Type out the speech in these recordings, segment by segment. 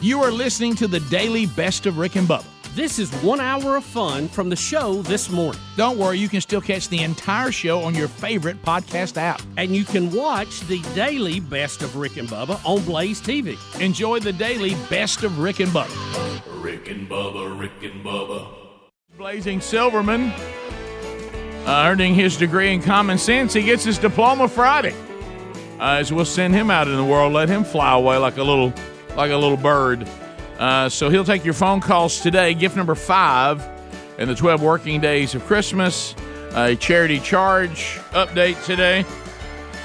You are listening to the Daily Best of Rick and Bubba. This is 1 hour of fun from the show this morning. Don't worry, you can still catch the entire show on your favorite podcast app. And you can watch the Daily Best of Rick and Bubba on Blaze TV. Enjoy the Daily Best of Rick and Bubba. Rick and Bubba, Rick and Bubba. Blazing Silverman, earning his degree in common sense, he gets his diploma Friday. As we'll send him out in the world, let him fly away like a little bird. So he'll take your phone calls today. Gift number 5 in the 12 working days of Christmas. A charity charge update today.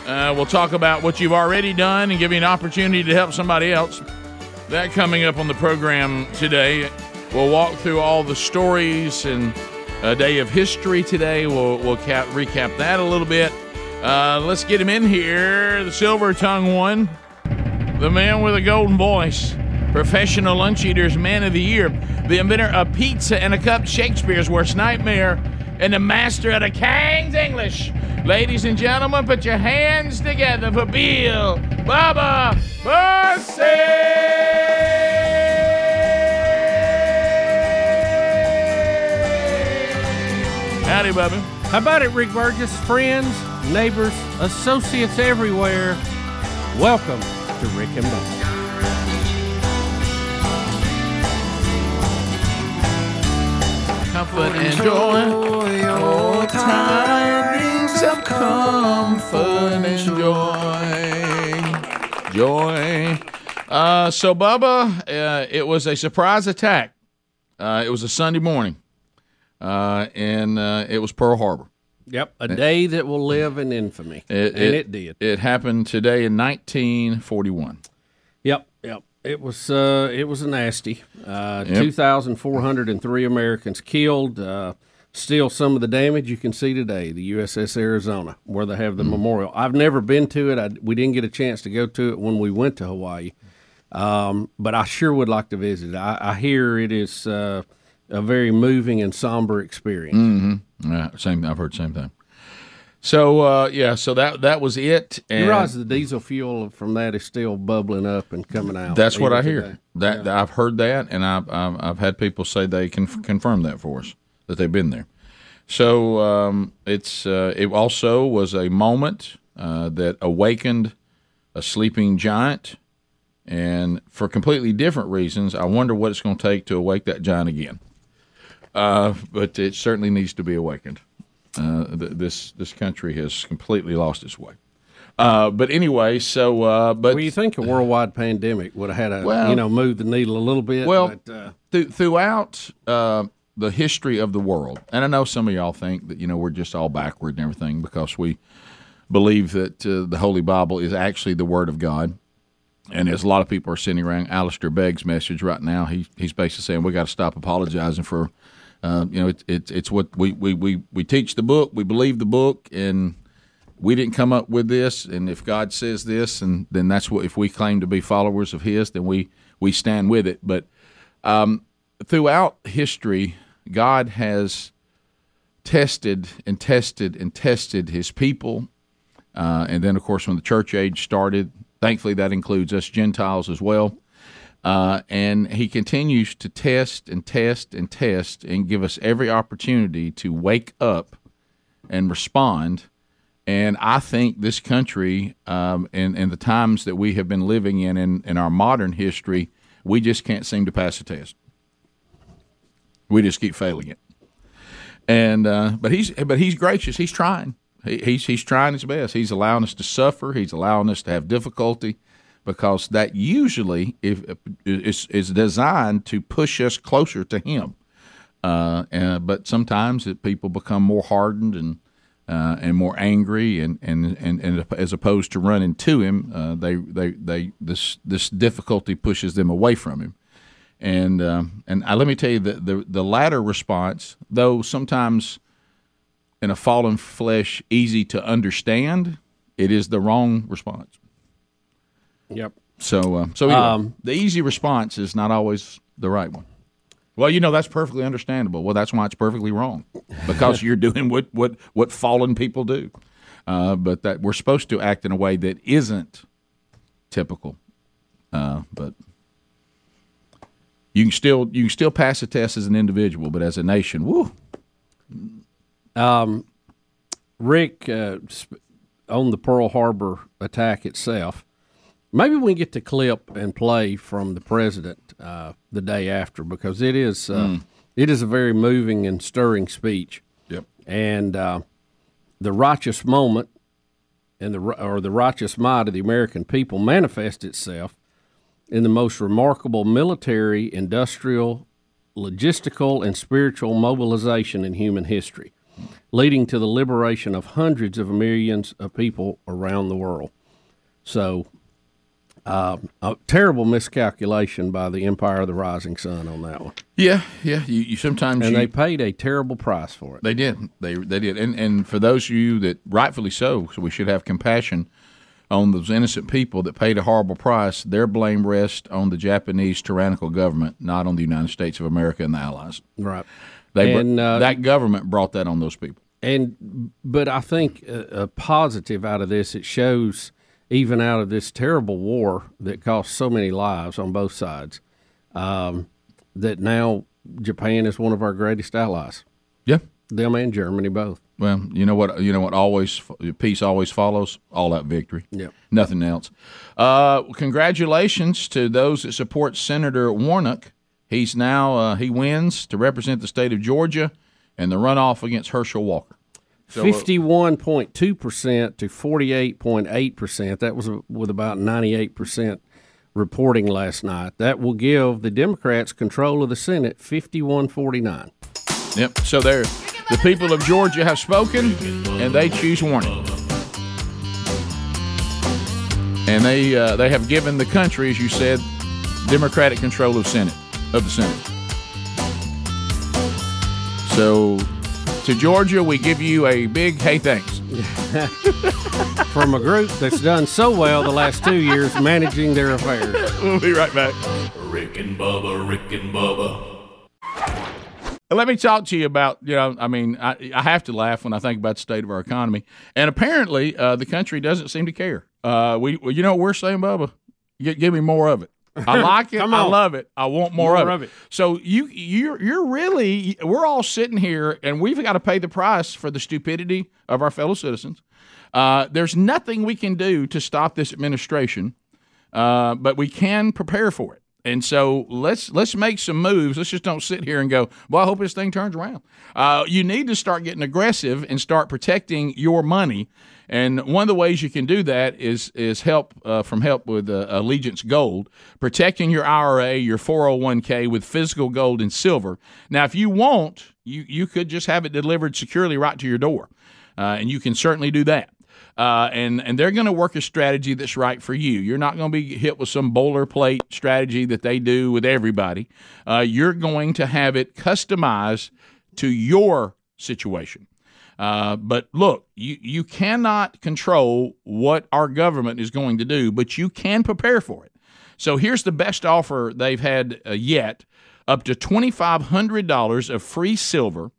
We'll talk about what you've already done and give you an opportunity to help somebody else. That coming up on the program today. We'll walk through all the stories and a day of history today. We'll recap that a little bit. Let's get him in here. The silver tongue one. The man with a golden voice, professional lunch eater's man of the year, the inventor of pizza and a cup, Shakespeare's worst nightmare, and the master of the King's English. Ladies and gentlemen, put your hands together for Bill Bubba Bussey! Howdy, Bubba. How about it, Rick Burgess? Friends, neighbors, associates everywhere, welcome to Rick and Bubba. Comfort and joy, oh, tidings of comfort and joy. Joy. So, Bubba, it was a surprise attack. It was a Sunday morning, and it was Pearl Harbor. Yep, a day that will live in infamy, and it did. It happened today in 1941. Yep. It was a nasty. 2,403 Americans killed. Still, some of the damage you can see today. The USS Arizona, where they have the memorial. I've never been to it. We didn't get a chance to go to it when we went to Hawaii, but I sure would like to visit. I hear it is a very moving and somber experience. Mm-hmm. Yeah, same. I've heard the same thing. So so that was it. And you realize the diesel fuel from that is still bubbling up and coming out. That's what I hear. Today. I've heard that, and I've had people say they can confirm that for us that they've been there. So it also was a moment that awakened a sleeping giant, and for completely different reasons. I wonder what it's going to take to awake that giant again. But it certainly needs to be awakened. This country has completely lost its way. But anyway, so well, you think a worldwide pandemic would have had moved the needle a little bit? Well, but, throughout the history of the world, and I know some of y'all think that we're just all backward and everything because we believe that the Holy Bible is actually the Word of God. And as a lot of people are sending around Alistair Begg's message right now, he's basically saying we got to stop apologizing for. It's what we teach the book, we believe the book, and we didn't come up with this. And if God says this, and then that's what, if we claim to be followers of His, then we stand with it. But throughout history, God has tested and tested and tested His people, and then of course when the church age started, thankfully that includes us Gentiles as well. And He continues to test and test and test and give us every opportunity to wake up and respond. And I think this country and the times that we have been living in our modern history, we just can't seem to pass the test. We just keep failing it. And but he's gracious. He's trying. He's trying His best. He's allowing us to suffer. He's allowing us to have difficulty. Because that usually is designed to push us closer to Him. But sometimes people become more hardened and and more angry, and as opposed to running to him, this difficulty pushes them away from him. And let me tell you, the latter response, though sometimes in a fallen flesh easy to understand, it is the wrong response. Yep. So anyway, the easy response is not always the right one. Well, that's perfectly understandable. Well, that's why it's perfectly wrong, because you're doing what fallen people do. But that we're supposed to act in a way that isn't typical. But you can still pass a test as an individual, but as a nation, woo. Rick, on the Pearl Harbor attack itself. Maybe we can get the clip and play from the president the day after, because it is a very moving and stirring speech. Yep. And the righteous moment the righteous might of the American people manifests itself in the most remarkable military, industrial, logistical, and spiritual mobilization in human history, leading to the liberation of hundreds of millions of people around the world. So. A terrible miscalculation by the Empire of the Rising Sun on that one. Yeah. They paid a terrible price for it. They did. They did. And for those of you that rightfully so we should have compassion on those innocent people that paid a horrible price. Their blame rests on the Japanese tyrannical government, not on the United States of America and the Allies. Right. That government brought that on those people. But I think a positive out of this, it shows. Even out of this terrible war that cost so many lives on both sides, that now Japan is one of our greatest allies. Yeah, them and Germany both. Well, you know what? Always peace always follows all-out victory. Yeah, nothing else. Congratulations to those that support Senator Warnock. He's now he wins to represent the state of Georgia in the runoff against Herschel Walker. 51.2% to 48.8%. That was with about 98% reporting last night. That will give the Democrats control of the Senate 51-49. Yep. So there, the people of Georgia have spoken, and they choose Warnock. And they have given the country, as you said, Democratic control of the Senate. So. To Georgia, we give you a big hey thanks. From a group that's done so well the last 2 years managing their affairs. We'll be right back. Rick and Bubba. Let me talk to you about, I have to laugh when I think about the state of our economy. And apparently, the country doesn't seem to care. You know what we're saying, Bubba? Give me more of it. I like it. I love it. I want more of it. So you're really, we're all sitting here, and we've got to pay the price for the stupidity of our fellow citizens. There's nothing we can do to stop this administration, but we can prepare for it. And so let's make some moves. Let's just don't sit here and go, well, I hope this thing turns around. You need to start getting aggressive and start protecting your money. And one of the ways you can do that is help with Allegiance Gold, protecting your IRA, your 401k with physical gold and silver. Now, if you want, you could just have it delivered securely right to your door, and you can certainly do that. And they're going to work a strategy that's right for you. You're not going to be hit with some boilerplate strategy that they do with everybody. You're going to have it customized to your situation. But look, you cannot control what our government is going to do, but you can prepare for it. So here's the best offer they've had yet, up to $2,500 of free silver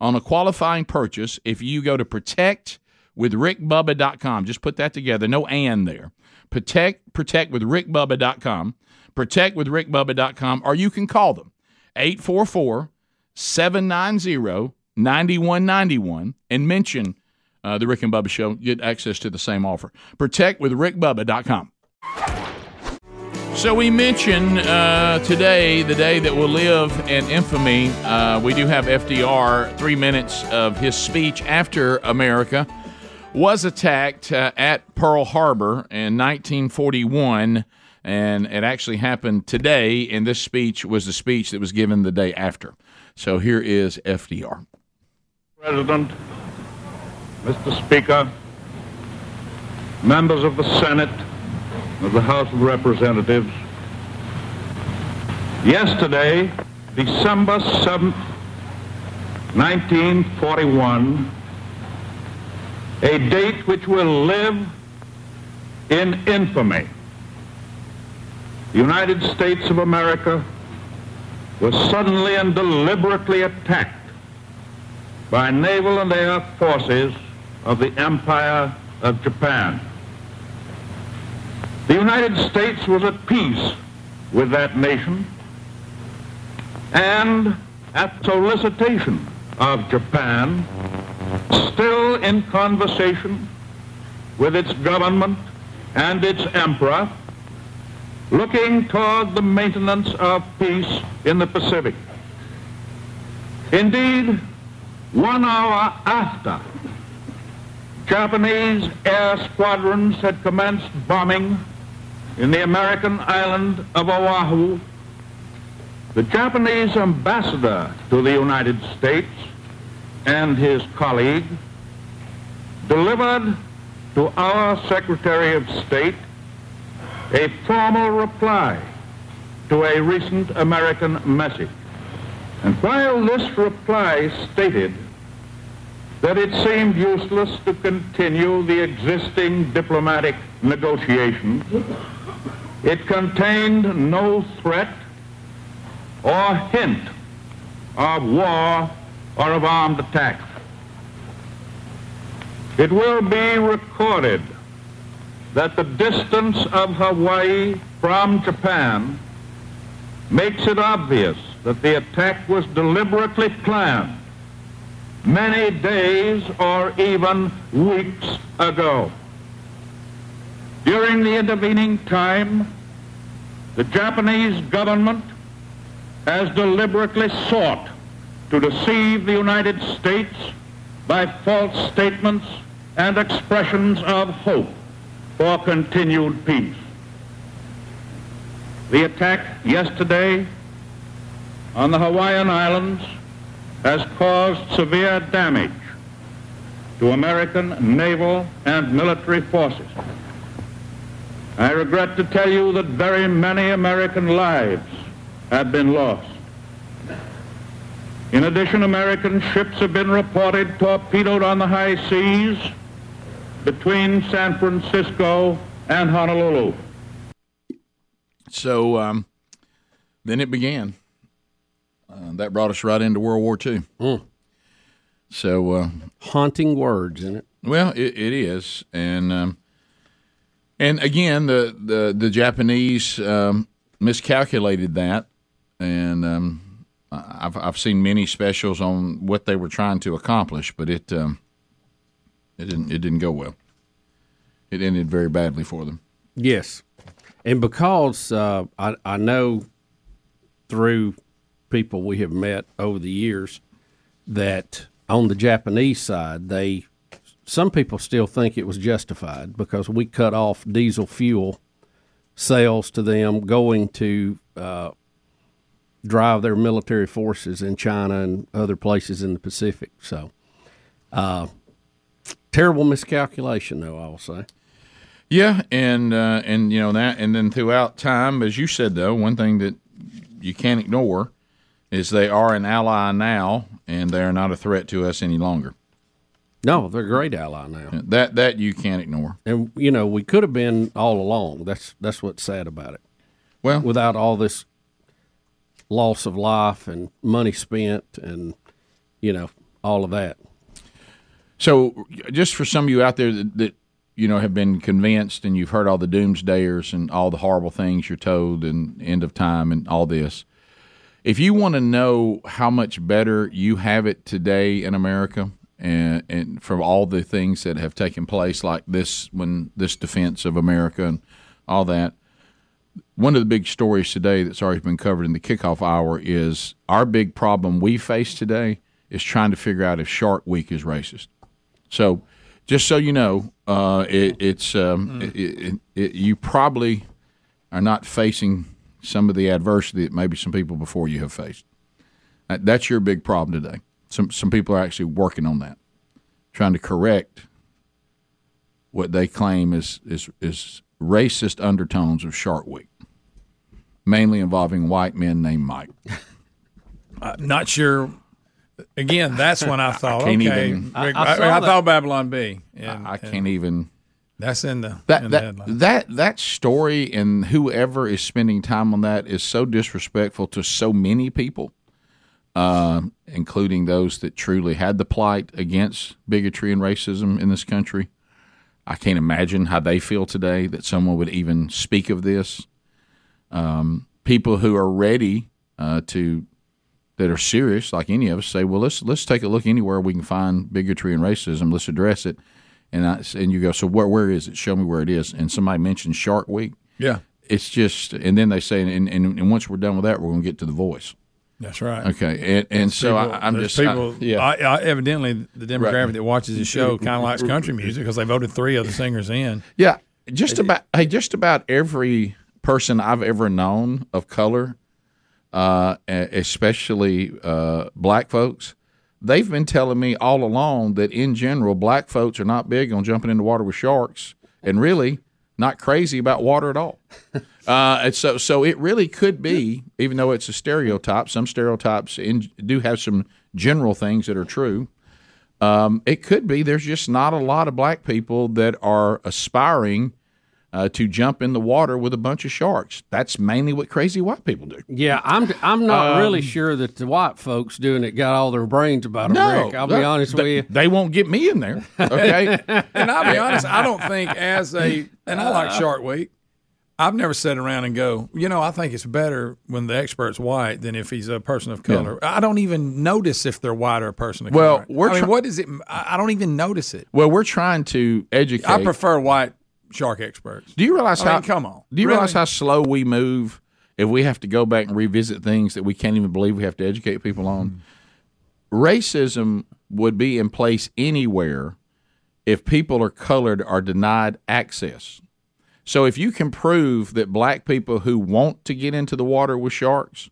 on a qualifying purchase if you go to Protect with rickbubba.com. Just put that together. No and there. Protect with rickbubba.com. Protect with rickbubba.com, or you can call them 844-790-9191 and mention the Rick and Bubba Show. Get access to the same offer. Protect with rickbubba.com. So we mentioned today, the day that will live in infamy. We do have FDR, 3 minutes of his speech after America was attacked at Pearl Harbor in 1941, and it actually happened today, and this speech was the speech that was given the day after. So here is FDR. President, Mr. Speaker, members of the Senate, of the House of Representatives, yesterday, December 7th, 1941, a date which will live in infamy, the United States of America was suddenly and deliberately attacked by naval and air forces of the Empire of Japan. The United States was at peace with that nation, and at the solicitation of Japan, still in conversation with its government and its emperor, looking toward the maintenance of peace in the Pacific. Indeed, 1 hour after, Japanese air squadrons had commenced bombing in the American island of Oahu. The Japanese ambassador to the United States and his colleague delivered to our Secretary of State a formal reply to a recent American message. And while this reply stated that it seemed useless to continue the existing diplomatic negotiations, it contained no threat or hint of war or of armed attack. It will be recorded that the distance of Hawaii from Japan makes it obvious that the attack was deliberately planned many days or even weeks ago. During the intervening time, the Japanese government has deliberately sought to deceive the United States by false statements and expressions of hope for continued peace. The attack yesterday on the Hawaiian Islands has caused severe damage to American naval and military forces. I regret to tell you that very many American lives have been lost. In addition, American ships have been reported torpedoed on the high seas between San Francisco and Honolulu. So then it began. That brought us right into World War II. So haunting words, isn't it? Well, it is, and again, the Japanese miscalculated that, and I've seen many specials on what they were trying to accomplish, but it didn't go well. It ended very badly for them. Yes, and because I know through people we have met over the years that on the Japanese side, some people still think it was justified because we cut off diesel fuel sales to them going to drive their military forces in China and other places in the Pacific. So terrible miscalculation, though, I will say. Yeah, and you know that, and then throughout time, as you said, though, one thing that you can't ignore is they are an ally now, and they are not a threat to us any longer. No, they're a great ally now. That you can't ignore. And, you know, we could have been all along. That's what's sad about it. Well, without all this loss of life and money spent and, you know, all of that. So just for some of you out there that you know, have been convinced and you've heard all the doomsdayers and all the horrible things you're told and end of time and all this, if you want to know how much better you have it today in America – and from all the things that have taken place, like this defense of America and all that, one of the big stories today that's already been covered in the kickoff hour is our big problem we face today is trying to figure out if Shark Week is racist. So, just so you know, you probably are not facing some of the adversity that maybe some people before you have faced. That's your big problem today. Some people are actually working on that, trying to correct what they claim is racist undertones of Shark Week, mainly involving white men named Mike. Not sure. Again, that's when I thought, I thought Babylon B. And, I can't even. That's in the headline. That story and whoever is spending time on that is so disrespectful to so many people, including those that truly had the plight against bigotry and racism in this country. I can't imagine how they feel today that someone would even speak of this. People who are ready that are serious, like any of us, say, well, let's take a look anywhere we can find bigotry and racism. Let's address it. And you go, so where is it? Show me where it is. And somebody mentioned Shark Week. Yeah. It's just, and then they say, and once we're done with that, we're going to get to The Voice. That's right. Okay. And so people, I'm just people. Evidently, the demographic that watches the show kind of likes country music because they voted three other singers in. Yeah. Just about every person I've ever known of color, especially black folks, they've been telling me all along that in general, black folks are not big on jumping into water with sharks, and really not crazy about water at all. And so it really could be, even though it's a stereotype, some stereotypes do have some general things that are true. It could be there's just not a lot of black people that are aspiring to jump in the water with a bunch of sharks. That's mainly what crazy white people do. Yeah, I'm not really sure that the white folks doing it got all their brains about it, Rick. I'll be honest with you. They won't get me in there, okay? And I'll be honest, I don't think and I like Shark Week. I've never sat around and go, I think it's better when the expert's white than if he's a person of color. Yeah. I don't even notice if they're white or a person of color. What is it? I don't even notice it. Well, we're trying to educate. I prefer white shark experts. Do you realize realize how slow we move if we have to go back and revisit things that we can't even believe we have to educate people on? Racism would be in place anywhere if people are colored are denied access. So if you can prove that black people who want to get into the water with sharks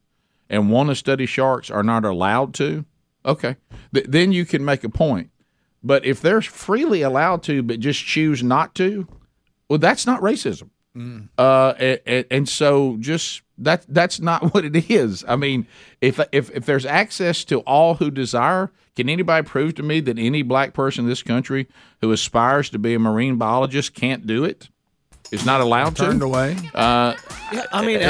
and want to study sharks are not allowed to, okay, then you can make a point. But if they're freely allowed to but just choose not to, well, that's not racism. And so just that's not what it is. I mean, if there's access to all who desire, can anybody prove to me that any black person in this country who aspires to be a marine biologist can't do it? It's not allowed to. Turned away. I mean,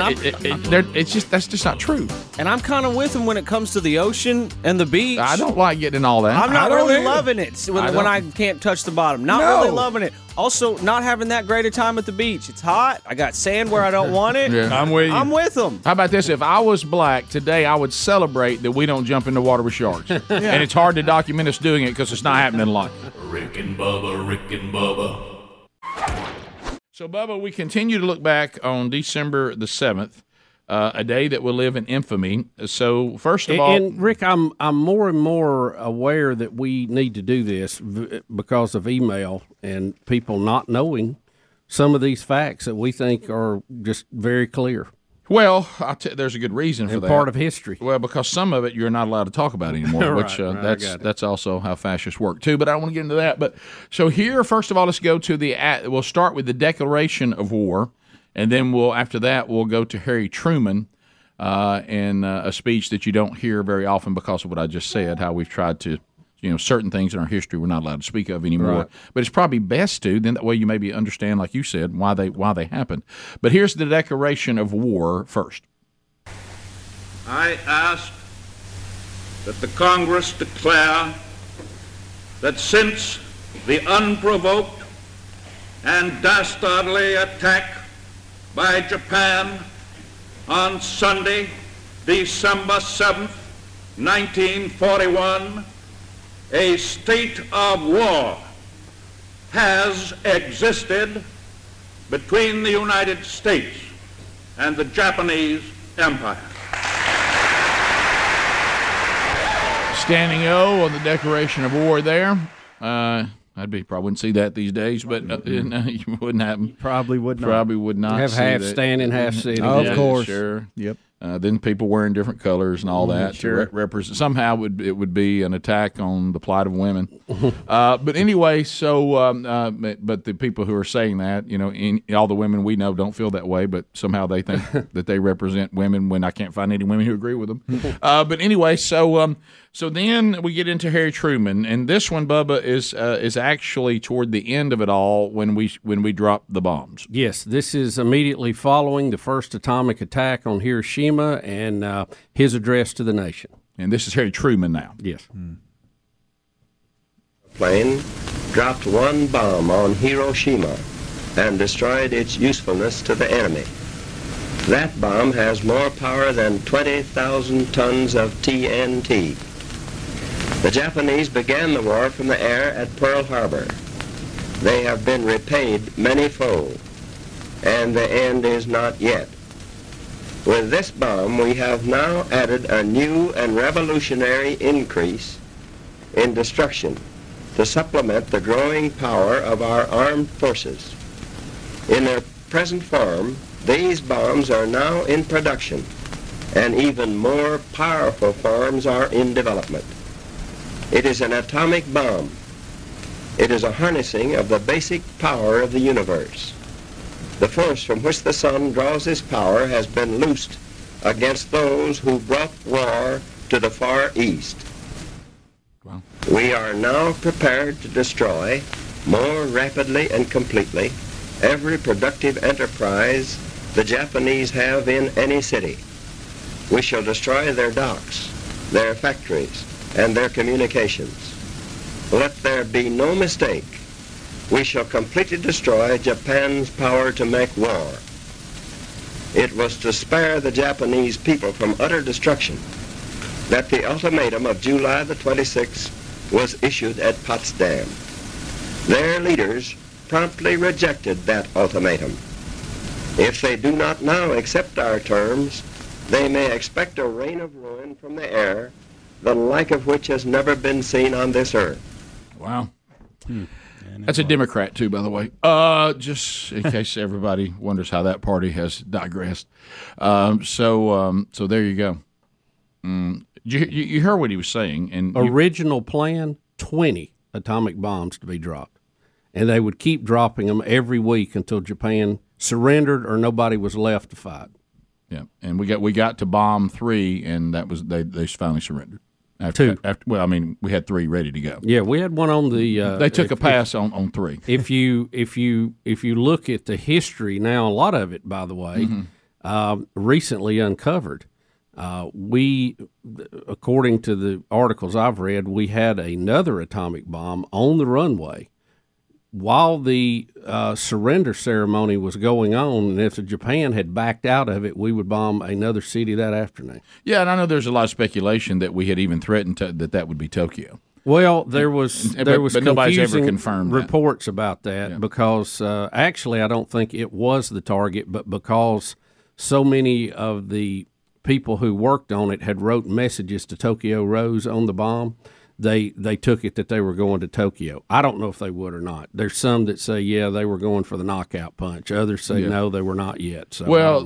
that's just not true. And I'm kind of with them when it comes to the ocean and the beach. I don't like getting in all that. I'm not really loving it when I can't touch the bottom. Not really loving it. Also, not having that great a time at the beach. It's hot. I got sand where I don't want it. Yeah. I'm with you. I'm with them. How about this? If I was black today, I would celebrate that we don't jump into water with sharks. Yeah. And it's hard to document us doing it because it's not happening a lot. Rick and Bubba, Rick and Bubba. So, Bubba, we continue to look back on December the 7th, a day that will live in infamy. So, first of all... And, Rick, I'm more and more aware that we need to do this because of email and people not knowing some of these facts that we think are just very clear. Well, there's a good reason for that. Part of history. Well, because some of it you're not allowed to talk about anymore, right, which that's also how fascists work, too. But I don't want to get into that. But so here, first of all, let's go to we'll start with the declaration of war, and then after that we'll go to Harry Truman and a speech that you don't hear very often because of what I just said, how we've tried to, certain things in our history we're not allowed to speak of anymore. Right. But it's probably best to, then that way you maybe understand, like you said, why they happened. But here's the declaration of war first. I ask that the Congress declare that since the unprovoked and dastardly attack by Japan on Sunday, December 7th, 1941, a state of war has existed between the United States and the Japanese Empire. Standing O on the Declaration of War there. Probably wouldn't see that these days, but it wouldn't happen. Probably would not. Have half standing, half sitting. Oh, of course. Sure. Yep. Then people wearing different colors and all that. Sure. Somehow it would be an attack on the plight of women. But anyway, so but the people who are saying that, you know, all the women we know don't feel that way, but somehow they think that they represent women when I can't find any women who agree with them. But anyway, so then we get into Harry Truman, and this one, Bubba, is actually toward the end of it all when we drop the bombs. Yes, this is immediately following the first atomic attack on Hiroshima. And his address to the nation. And this is Harry Truman now. Yes. The plane dropped one bomb on Hiroshima and destroyed its usefulness to the enemy. That bomb has more power than 20,000 tons of TNT. The Japanese began the war from the air at Pearl Harbor. They have been repaid many-fold, and the end is not yet. With this bomb, we have now added a new and revolutionary increase in destruction to supplement the growing power of our armed forces. In their present form, these bombs are now in production, and even more powerful forms are in development. It is an atomic bomb. It is a harnessing of the basic power of the universe. The force from which the sun draws its power has been loosed against those who brought war to the Far East. Wow. We are now prepared to destroy more rapidly and completely every productive enterprise the Japanese have in any city. We shall destroy their docks, their factories, and their communications. Let there be no mistake. We shall completely destroy Japan's power to make war. It was to spare the Japanese people from utter destruction that the ultimatum of July the 26th was issued at Potsdam. Their leaders promptly rejected that ultimatum. If they do not now accept our terms, they may expect a rain of ruin from the air, the like of which has never been seen on this earth. Wow. That's a Democrat, too, by the way, just in case everybody wonders how that party has digressed. So there you go. You heard what he was saying. And original plan, 20 atomic bombs to be dropped. And they would keep dropping them every week until Japan surrendered or nobody was left to fight. Yeah, and we got to bomb 3, and that was they finally surrendered. After, 2. We had 3 ready to go. Yeah, we had one on the. They took a pass on 3. If you look at the history now, a lot of it, by the way, recently uncovered. We, according to the articles I've read, we had another atomic bomb on the runway while the surrender ceremony was going on, and if Japan had backed out of it, we would bomb another city that afternoon. Yeah, and I know there's a lot of speculation that we had even threatened that would be Tokyo. Well, there was nobody's ever confirmed reports about that because actually I don't think it was the target, but because so many of the people who worked on it had wrote messages to Tokyo Rose on the bomb. They took it that they were going to Tokyo. I don't know if they would or not. There's some that say, yeah, they were going for the knockout punch. Others say, no, they were not yet. So well,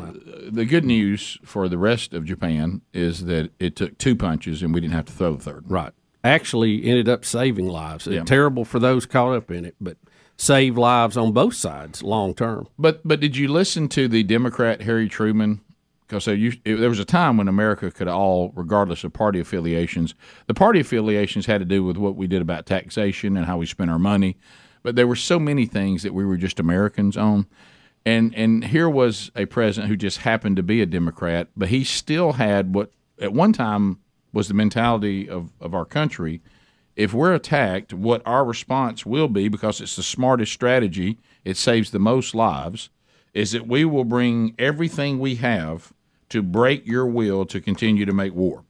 the good news for the rest of Japan is that it took 2 punches and we didn't have to throw the 3rd. Right. Actually ended up saving lives. Yeah. Terrible for those caught up in it, but saved lives on both sides long term. But did you listen to the Democrat Harry Truman? Because there was a time when America could all, regardless of party affiliations, the party affiliations had to do with what we did about taxation and how we spent our money. But there were so many things that we were just Americans on. And here was a president who just happened to be a Democrat, but he still had what at one time was the mentality of our country. If we're attacked, what our response will be, because it's the smartest strategy, it saves the most lives, is that we will bring everything we have to break your will to continue to make war.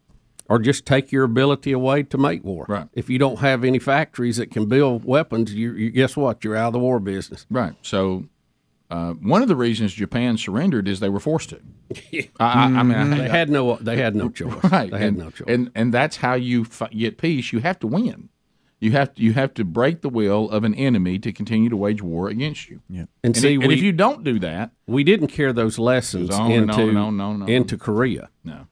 Or just take your ability away to make war. Right. If you don't have any factories that can build weapons, you guess what? You're out of the war business. Right. So one of the reasons Japan surrendered is they were forced to. They had no choice. Right. They had no choice. And that's how you get peace. You have to win. You have to break the will of an enemy to continue to wage war against you. Yeah. And see, if you don't do that, we didn't carry those lessons into Korea. No.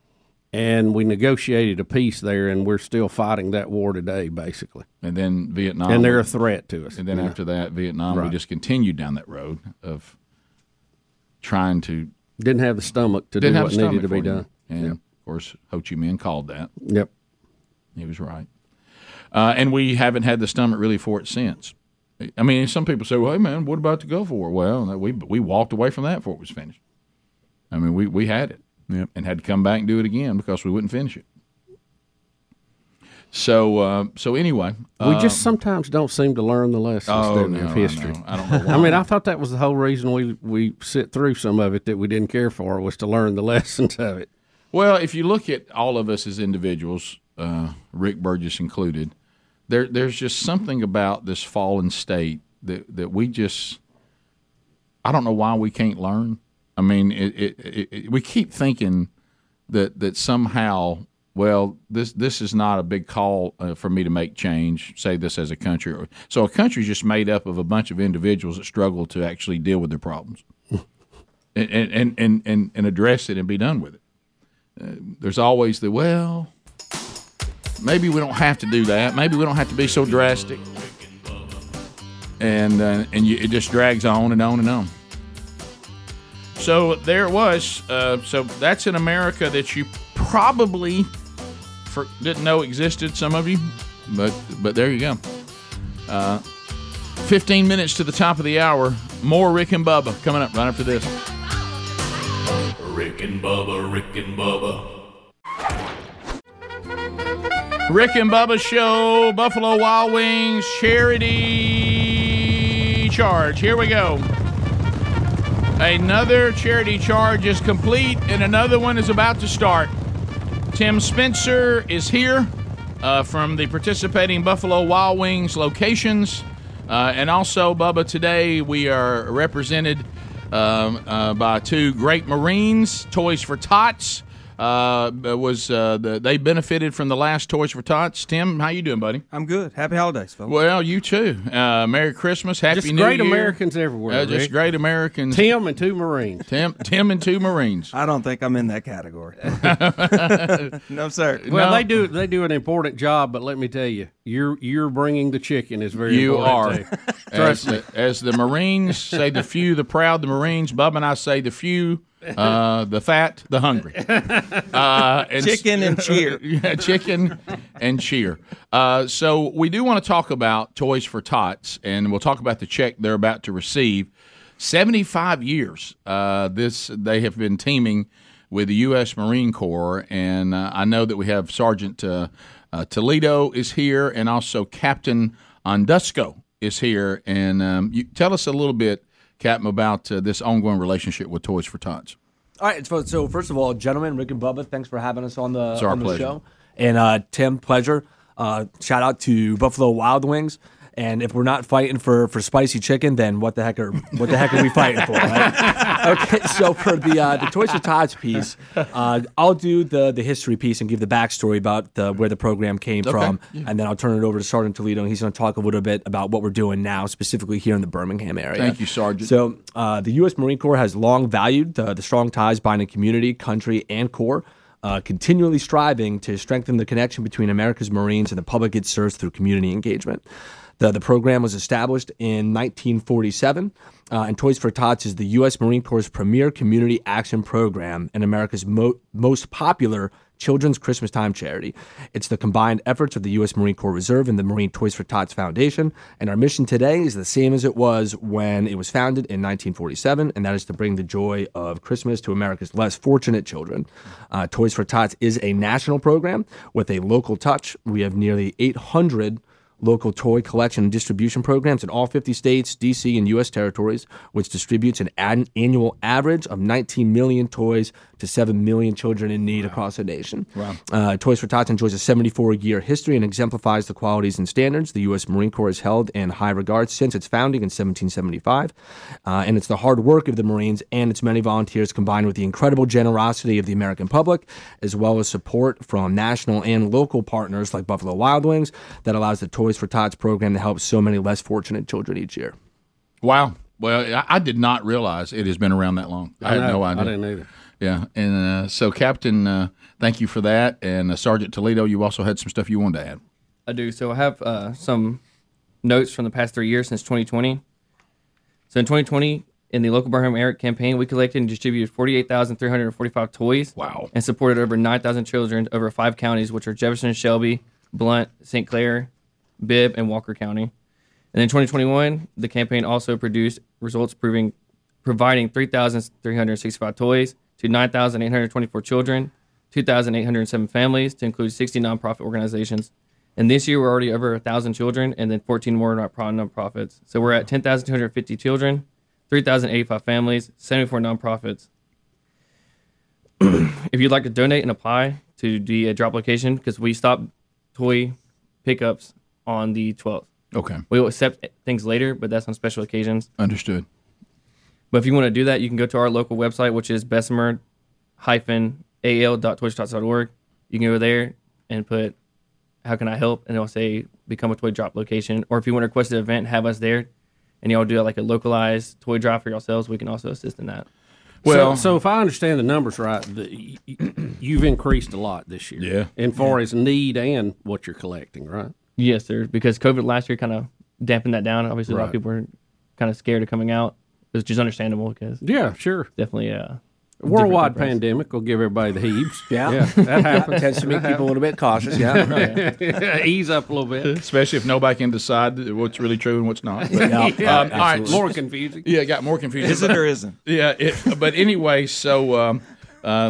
And we negotiated a peace there, and we're still fighting that war today, basically. And then Vietnam. And they're a threat to us. And then after that, Vietnam, right. We just continued down that road of trying to. Didn't have the stomach to do what needed to be done. And, of course, Ho Chi Minh called that. Yep. He was right. And we haven't had the stomach really for it since. I mean, some people say, well, hey, man, what about the Gulf War? Well, we walked away from that before it was finished. I mean, we had it. Yep. And had to come back and do it again because we wouldn't finish it. So anyway. We just sometimes don't seem to learn the lessons of history. I don't know why. I mean, I thought that was the whole reason we sit through some of it that we didn't care for, was to learn the lessons of it. Well, if you look at all of us as individuals, Rick Burgess included, there's just something about this fallen state that we just – I don't know why we can't learn. I mean, we keep thinking that somehow, well, this is not a big call for me to make change, say this as a country. So a country is just made up of a bunch of individuals that struggle to actually deal with their problems and address it and be done with it. There's always maybe we don't have to do that. Maybe we don't have to be so drastic. And it just drags on and on and on. So there it was. So that's in America that you probably didn't know existed, some of you. But there you go. 15 minutes to the top of the hour. More Rick and Bubba coming up right after this. Rick and Bubba, Rick and Bubba. Rick and Bubba Show, Buffalo Wild Wings, Charity Charge. Here we go. Another charity charge is complete, and another one is about to start. Tim Spencer is here from the participating Buffalo Wild Wings locations. And also, Bubba, today we are represented by two great Marines. Toys for Tots they benefited from the last Toys for Tots. Tim, how you doing, buddy? I'm good. Happy holidays, fellas. Well, you too. Merry Christmas. Happy New Year. Just great Americans everywhere. Just great Americans. Tim and two Marines. Tim and two Marines. I don't think I'm in that category. No, sir. Well, no. They do an important job, but let me tell you, you're bringing the chicken is very important. You are. Trust me. As the Marines say, the few, the proud, the Marines. Bub and I say the few. The fat, the hungry. Chicken and cheer. Yeah, chicken and cheer. So we do want to talk about Toys for Tots, and we'll talk about the check they're about to receive. 75 years they have been teaming with the U.S. Marine Corps, and I know that we have Sergeant Toledo is here, and also Captain Ondusco is here. And tell us a little bit, Captain, about this ongoing relationship with Toys for Tots. All right. So first of all, gentlemen, Rick and Bubba, thanks for having us on the show. And Tim, pleasure. Shout out to Buffalo Wild Wings. And if we're not fighting for spicy chicken, then what the heck are we fighting for? Right? Okay. So for the Toys for Tots piece, I'll do the history piece and give the backstory about where the program came from, and then I'll turn it over to Sergeant Toledo, and he's going to talk a little bit about what we're doing now, specifically here in the Birmingham area. Thank you, Sergeant. So the U.S. Marine Corps has long valued the strong ties binding community, country, and Corps. Continually striving to strengthen the connection between America's Marines and the public it serves through community engagement. The program was established in 1947, and Toys for Tots is the U.S. Marine Corps' premier community action program and America's most popular children's Christmas time charity. It's the combined efforts of the U.S. Marine Corps Reserve and the Marine Toys for Tots Foundation, and our mission today is the same as it was when it was founded in 1947, and that is to bring the joy of Christmas to America's less fortunate children. Toys for Tots is a national program with a local touch. We have nearly 800 local toy collection and distribution programs in all 50 states, D.C., and U.S. territories, which distributes an annual average of 19 million toys to 7 million children in need across the nation. Wow. Toys for Tots enjoys a 74-year history and exemplifies the qualities and standards the U.S. Marine Corps has held in high regard since its founding in 1775. And it's the hard work of the Marines and its many volunteers combined with the incredible generosity of the American public, as well as support from national and local partners like Buffalo Wild Wings, that allows the Toys Toys for Tots program that helps so many less fortunate children each year. Wow. Well, I did not realize it has been around that long. I had no idea. I didn't either. Yeah, and so Captain, thank you for that. And Sergeant Toledo, you also had some stuff you wanted to add. I do. So I have some notes from the past 3 years since 2020. So in 2020, in the local Birmingham Eric campaign, we collected and distributed 48,345 toys. Wow. And supported over 9,000 children over 5 counties, which are Jefferson, Shelby, Blount, St. Clair, Bibb, and Walker County. And in 2021, the campaign also produced results providing 3,365 toys to 9,824 children, 2,807 families, to include 60 nonprofit organizations. And this year, we're already over 1,000 children, and then 14 more nonprofits. So we're at 10,250 children, 3,085 families, 74 nonprofits. If you'd like to donate and apply to the drop location, because we stop toy pickups on the 12th. Okay. We will accept things later, but that's on special occasions. Understood. But if you want to do that, you can go to our local website, which is bessemer-al.toysfortots.org. You can go there and put, how can I help? And it'll say, become a toy drop location. Or if you want to request an event, have us there. And y'all do like a localized toy drop for yourselves. We can also assist in that. Well, so if I understand the numbers right, you've increased a lot this year. Yeah. And far as need and what you're collecting, right? Yes, sir. Because COVID last year kind of dampened that down. Obviously, a lot of people were kind of scared of coming out. It's just understandable because sure, definitely a worldwide pandemic will give everybody the heebs. Yeah, that happens. Tends to make people a little bit cautious. Yeah. Ease up a little bit, especially if nobody can decide what's really true and what's not. But, all right, more confusing. Yeah, it got more confusing. Is it or isn't? Yeah, but anyway, so.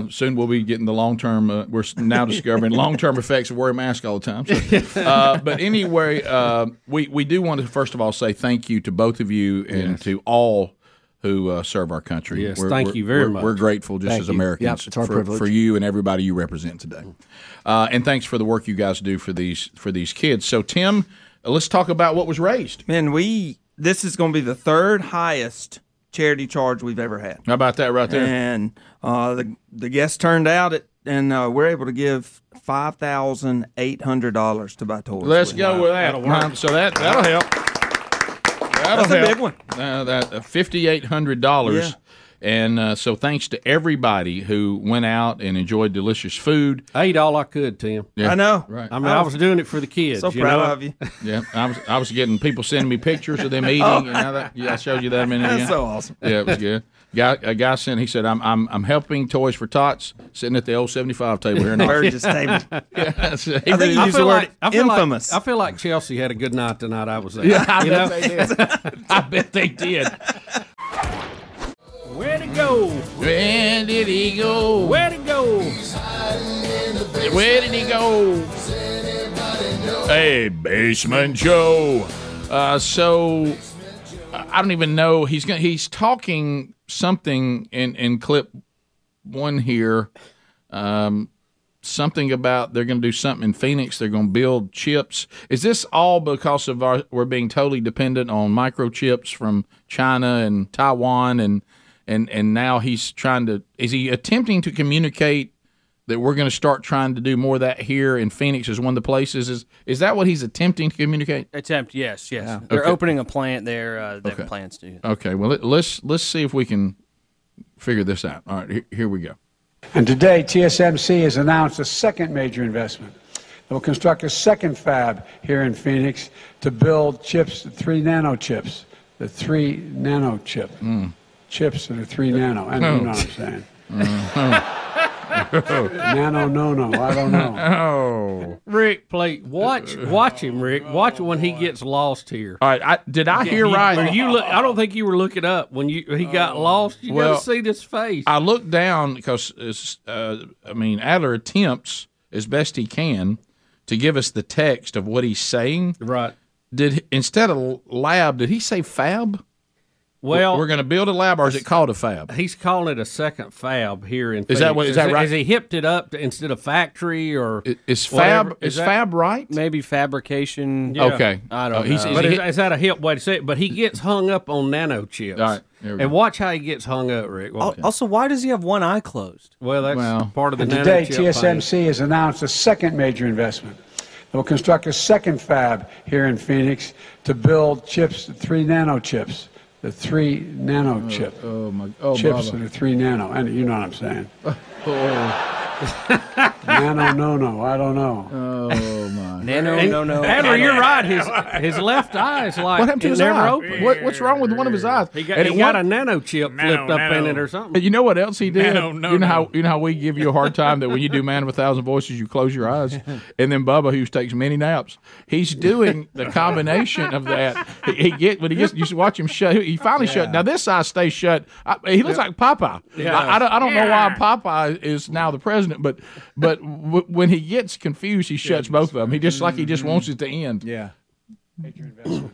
Soon we'll be getting the long-term, we're now discovering long-term effects of wearing masks all the time. So. But anyway, we do want to, first of all, say thank you to both of you and to all who serve our country. Yes, thank you very much. We're grateful just as Americans for you and everybody you represent today. And thanks for the work you guys do for these kids. So, Tim, let's talk about what was raised. Man, this is going to be the third highest charity charge we've ever had. How about that right there? And the guests turned out, we're able to give $5,800 to buy toys. Let's go with that. So that'll help. That's a big one. That $5,800. Yeah. And so thanks to everybody who went out and enjoyed delicious food. I ate all I could, Tim. Yeah. I know. Right. I mean, I was doing it for the kids. So proud of you. Yeah, I was getting people sending me pictures of them eating. I showed you that a minute ago. That's so awesome. Yeah, it was good. A guy sent. He said, "I'm helping Toys for Tots sitting at the old 75 table here in the Burgess table." Yeah, so I think you used the word infamous. I feel like Chelsea had a good night tonight. I was there. Yeah, I bet they did. Where'd it go? Where did he go? Where'd it go? He's hiding in the basement. Where did he go? Does anybody know? Hey, Basement Joe. So I don't even know. He's talking something in clip one here. Something about they're going to do something in Phoenix. They're going to build chips. Is this all because of we're being totally dependent on microchips from China and Taiwan and now he's trying to – is he attempting to communicate that we're going to start trying to do more of that here in Phoenix as one of the places? Is that what he's attempting to communicate? Yes. Yeah. They're opening a plant there that plans to. Okay, well, let's see if we can figure this out. All right, here we go. And today TSMC has announced a second major investment. They'll construct a second fab here in Phoenix to build chips, 3 nanochips, the 3 nanochip. Chips that are 3 nano. I don't know what I'm saying. Nano, no. I don't know. Oh, Rick, watch him, Rick. Watch when he gets lost here. All right, did I hear right? I don't think you were looking up when he got lost. You got to see this face. I looked down because Adler attempts as best he can to give us the text of what he's saying. Right. Instead of lab, did he say fab? Well, we're going to build a lab, or is it called a fab? He's calling it a second fab here in Phoenix. Is that right? Has he hipped it up instead of factory or fab? Is fab right? Maybe fabrication. Yeah. Okay, I don't know. Is that a hip way to say it? But he gets hung up on nanochips. All right, and watch how he gets hung up, Rick. Also, why does he have one eye closed? Well, that's part of the nanochip. Today, TSMC has announced a second major investment. It will construct a second fab here in Phoenix to build chips, 3 nano chips. The 3 nano chip. Oh my! Oh, chips that are 3 nano. And you know what I'm saying? Oh. Nano, no, I don't know. Oh my! Nano, no. Adler, you're right. His left eye is like what happened to his never eye? Open. What's wrong with one of his eyes? He got a nano chip flipped up in it or something. You know what else he did? You know how we give you a hard time that when you do Man with a Thousand Voices, you close your eyes, and then Bubba, who takes many naps, he's doing the combination of that. You should watch him shut. He finally shut. Now this eye stays shut. He looks like Popeye. Yeah. I don't know why Popeye is now the president, but when he gets confused, he shuts both of them. He just wants it to end. Yeah. Make your investment.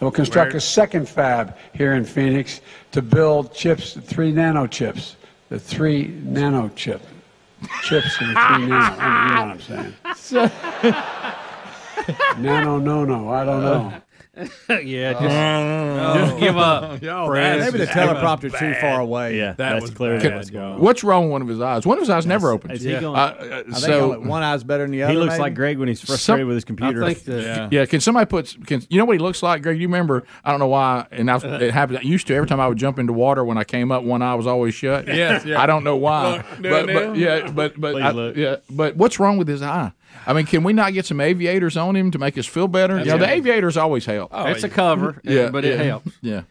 We'll construct a second fab here in Phoenix to build chips, 3 nano chips. The 3 nano chip. Chips in the 3 nano. You know what I'm saying? No. I don't know. Just give up. Maybe the teleprompter too far away. Yeah, that was clear. What's wrong with one of his eyes? One of his eyes never opens. One eye's better than the other. He looks like Greg when he's frustrated with his computer. Can somebody put? You know what he looks like, Greg? You remember? I don't know why. And it happened. I used to every time I would jump into water when I came up, one eye was always shut. Yes. I don't know why. But what's wrong with his eye? I mean, can we not get some aviators on him to make us feel better? Yeah, the aviators always help. Oh, it's a cover, but it helps. Yeah.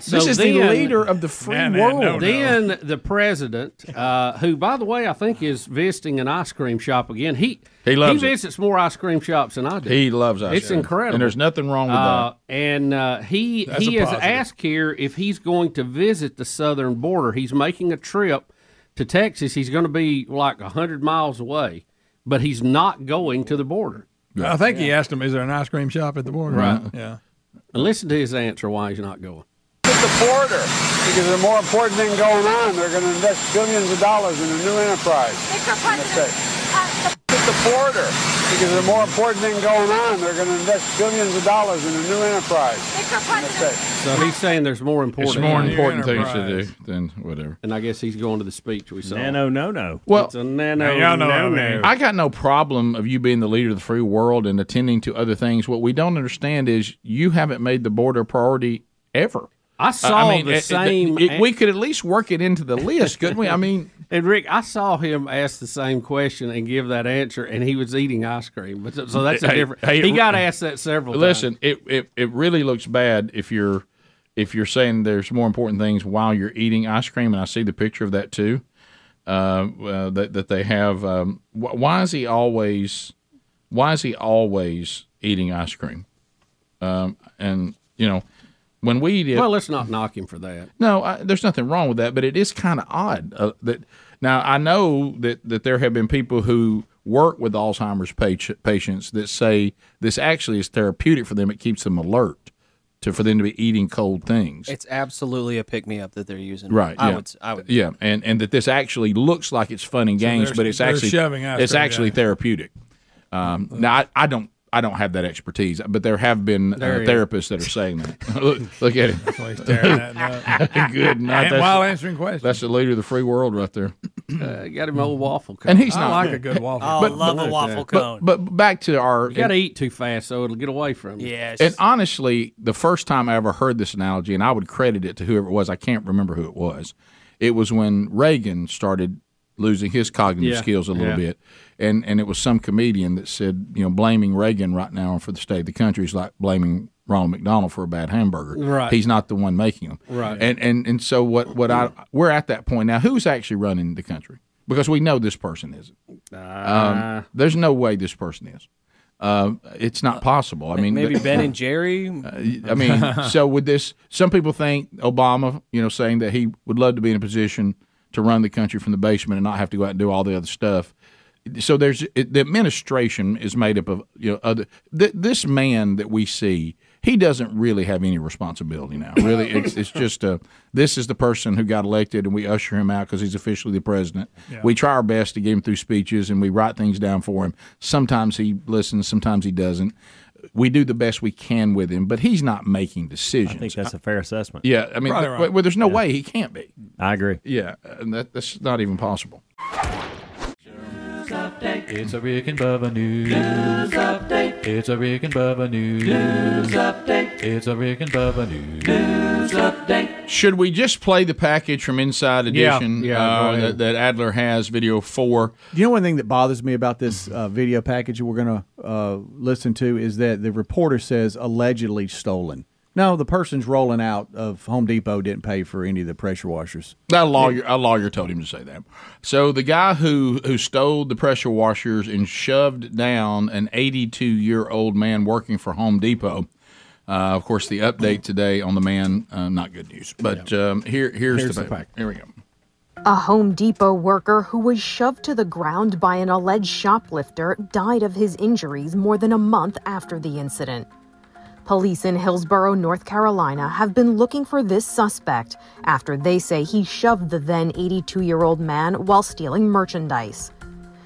So this is the leader of the free world. Then the president, who, by the way, I think is visiting an ice cream shop again. He visits more ice cream shops than I do. He loves ice cream. It's incredible. And there's nothing wrong with that. And he is asked here if he's going to visit the southern border. He's making a trip to Texas. He's going to be like 100 miles away. But he's not going to the border. I think he asked him, is there an ice cream shop at the border? Right. Yeah. And listen to his answer why he's not going. At the border, because there's a more important thing going on. They're going to invest billions of dollars in a new enterprise. Mr. President. At the border, because there's a more important thing going on. They're going to invest billions of dollars in a new enterprise. Mr. President. So he's saying there's more important things to do than whatever. And I guess he's going to the speech we saw. No. Well, it's a no. I got no problem of you being the leader of the free world and attending to other things. What we don't understand is you haven't made the border a priority ever. I saw the same. We could at least work it into the list, couldn't we? I mean, and Rick, I saw him ask the same question and give that answer, and he was eating ice cream. But so that's a different. He got asked that several times. Listen, it really looks bad if you're saying there's more important things while you're eating ice cream, and I see the picture of that too. That they have. Why is he always eating ice cream? And you know. When we did, well, let's not knock him for that. No, there's nothing wrong with that, but it is kind of odd that. Now I know that there have been people who work with Alzheimer's patients that say this actually is therapeutic for them. It keeps them alert for them to be eating cold things. It's absolutely a pick me up that they're using. Right. I would. And that this actually looks like it's fun and games, but it's actually therapeutic. Now I don't have that expertise, but there have been therapists that are saying that. Look at him. That's that good night. While answering questions. That's the leader of the free world right there. Got him old waffle cone. And he's I like a good waffle cone. I love a waffle cone. But back to our... You got to eat too fast, so it'll get away from you. Yes. And honestly, the first time I ever heard this analogy, and I would credit it to whoever it was, I can't remember who it was when Reagan started losing his cognitive skills a little bit. And it was some comedian that said, you know, blaming Reagan right now for the state of the country is like blaming Ronald McDonald for a bad hamburger. Right. He's not the one making them. Right. And so we're at that point now. Who's actually running the country? Because we know this person isn't. There's no way this person is. It's not possible. I mean, maybe Ben and Jerry. I mean, so with this, some people think Obama, you know, saying that he would love to be in a position to run the country from the basement and not have to go out and do all the other stuff. So the administration is made up of this man that we see. He doesn't really have any responsibility now. Really, it's just this is the person who got elected, and we usher him out because he's officially the president. Yeah. We try our best to get him through speeches, and we write things down for him. Sometimes he listens, sometimes he doesn't. We do the best we can with him, but he's not making decisions. I think that's a fair assessment. Yeah, I mean, well, there's no way he can't be. I agree. Yeah, and that's not even possible. Update. It's a Rick and Bubba news update. It's a Rick and Bubba news update. It's a Rick and Bubba news update. Should we just play the package from Inside Edition that Adler has, video 4? You know, one thing that bothers me about this video package that we're going to listen to is that the reporter says allegedly stolen. No, the person's rolling out of Home Depot didn't pay for any of the pressure washers. A lawyer told him to say that. So the guy who stole the pressure washers and shoved down an 82-year-old man working for Home Depot. Of course, the update today on the man, not good news. But here's the fact. Here we go. A Home Depot worker who was shoved to the ground by an alleged shoplifter died of his injuries more than a month after the incident. Police in Hillsborough, North Carolina, have been looking for this suspect after they say he shoved the then 82-year-old man while stealing merchandise.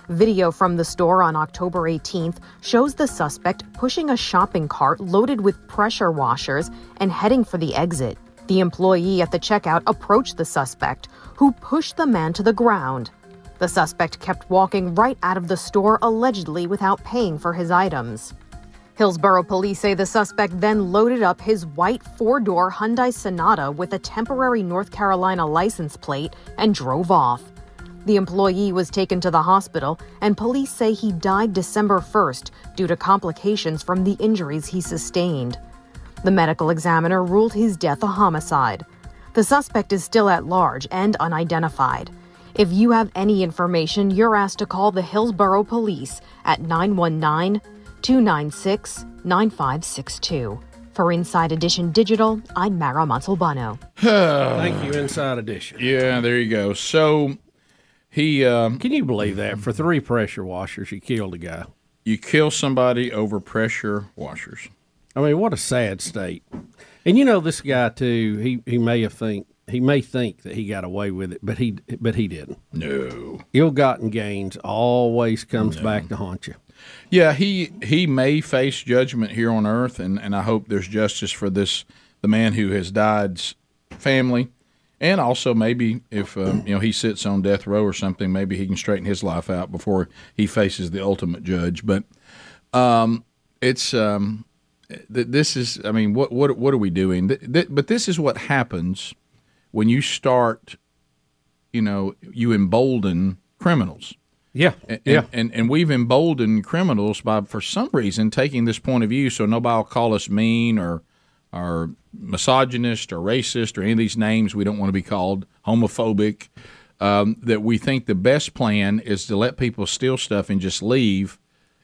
Video from the store on October 18th shows the suspect pushing a shopping cart loaded with pressure washers and heading for the exit. The employee at the checkout approached the suspect, who pushed the man to the ground. The suspect kept walking right out of the store, allegedly without paying for his items. Hillsborough police say the suspect then loaded up his white 4-door Hyundai Sonata with a temporary North Carolina license plate and drove off. The employee was taken to the hospital, and police say he died December 1st due to complications from the injuries he sustained. The medical examiner ruled his death a homicide. The suspect is still at large and unidentified. If you have any information, you're asked to call the Hillsborough police at 919-296-9562. For Inside Edition Digital, I'm Mara Montalbano. Thank you, Inside Edition. Yeah, there you go. So he... can you believe that? For 3 pressure washers, you killed a guy. You kill somebody over pressure washers. I mean, what a sad state. And you know, this guy, too, he may think that he got away with it, but he didn't. No. Ill-gotten gains always comes back to haunt you. Yeah, he may face judgment here on earth, and I hope there's justice for the man who has died's family, and also maybe if he sits on death row or something, maybe he can straighten his life out before he faces the ultimate judge. But what are we doing? But this is what happens when you start, you embolden criminals. Yeah, and we've emboldened criminals by, for some reason, taking this point of view, so nobody will call us mean or misogynist or racist or any of these names we don't want to be called, homophobic, that we think the best plan is to let people steal stuff and just leave.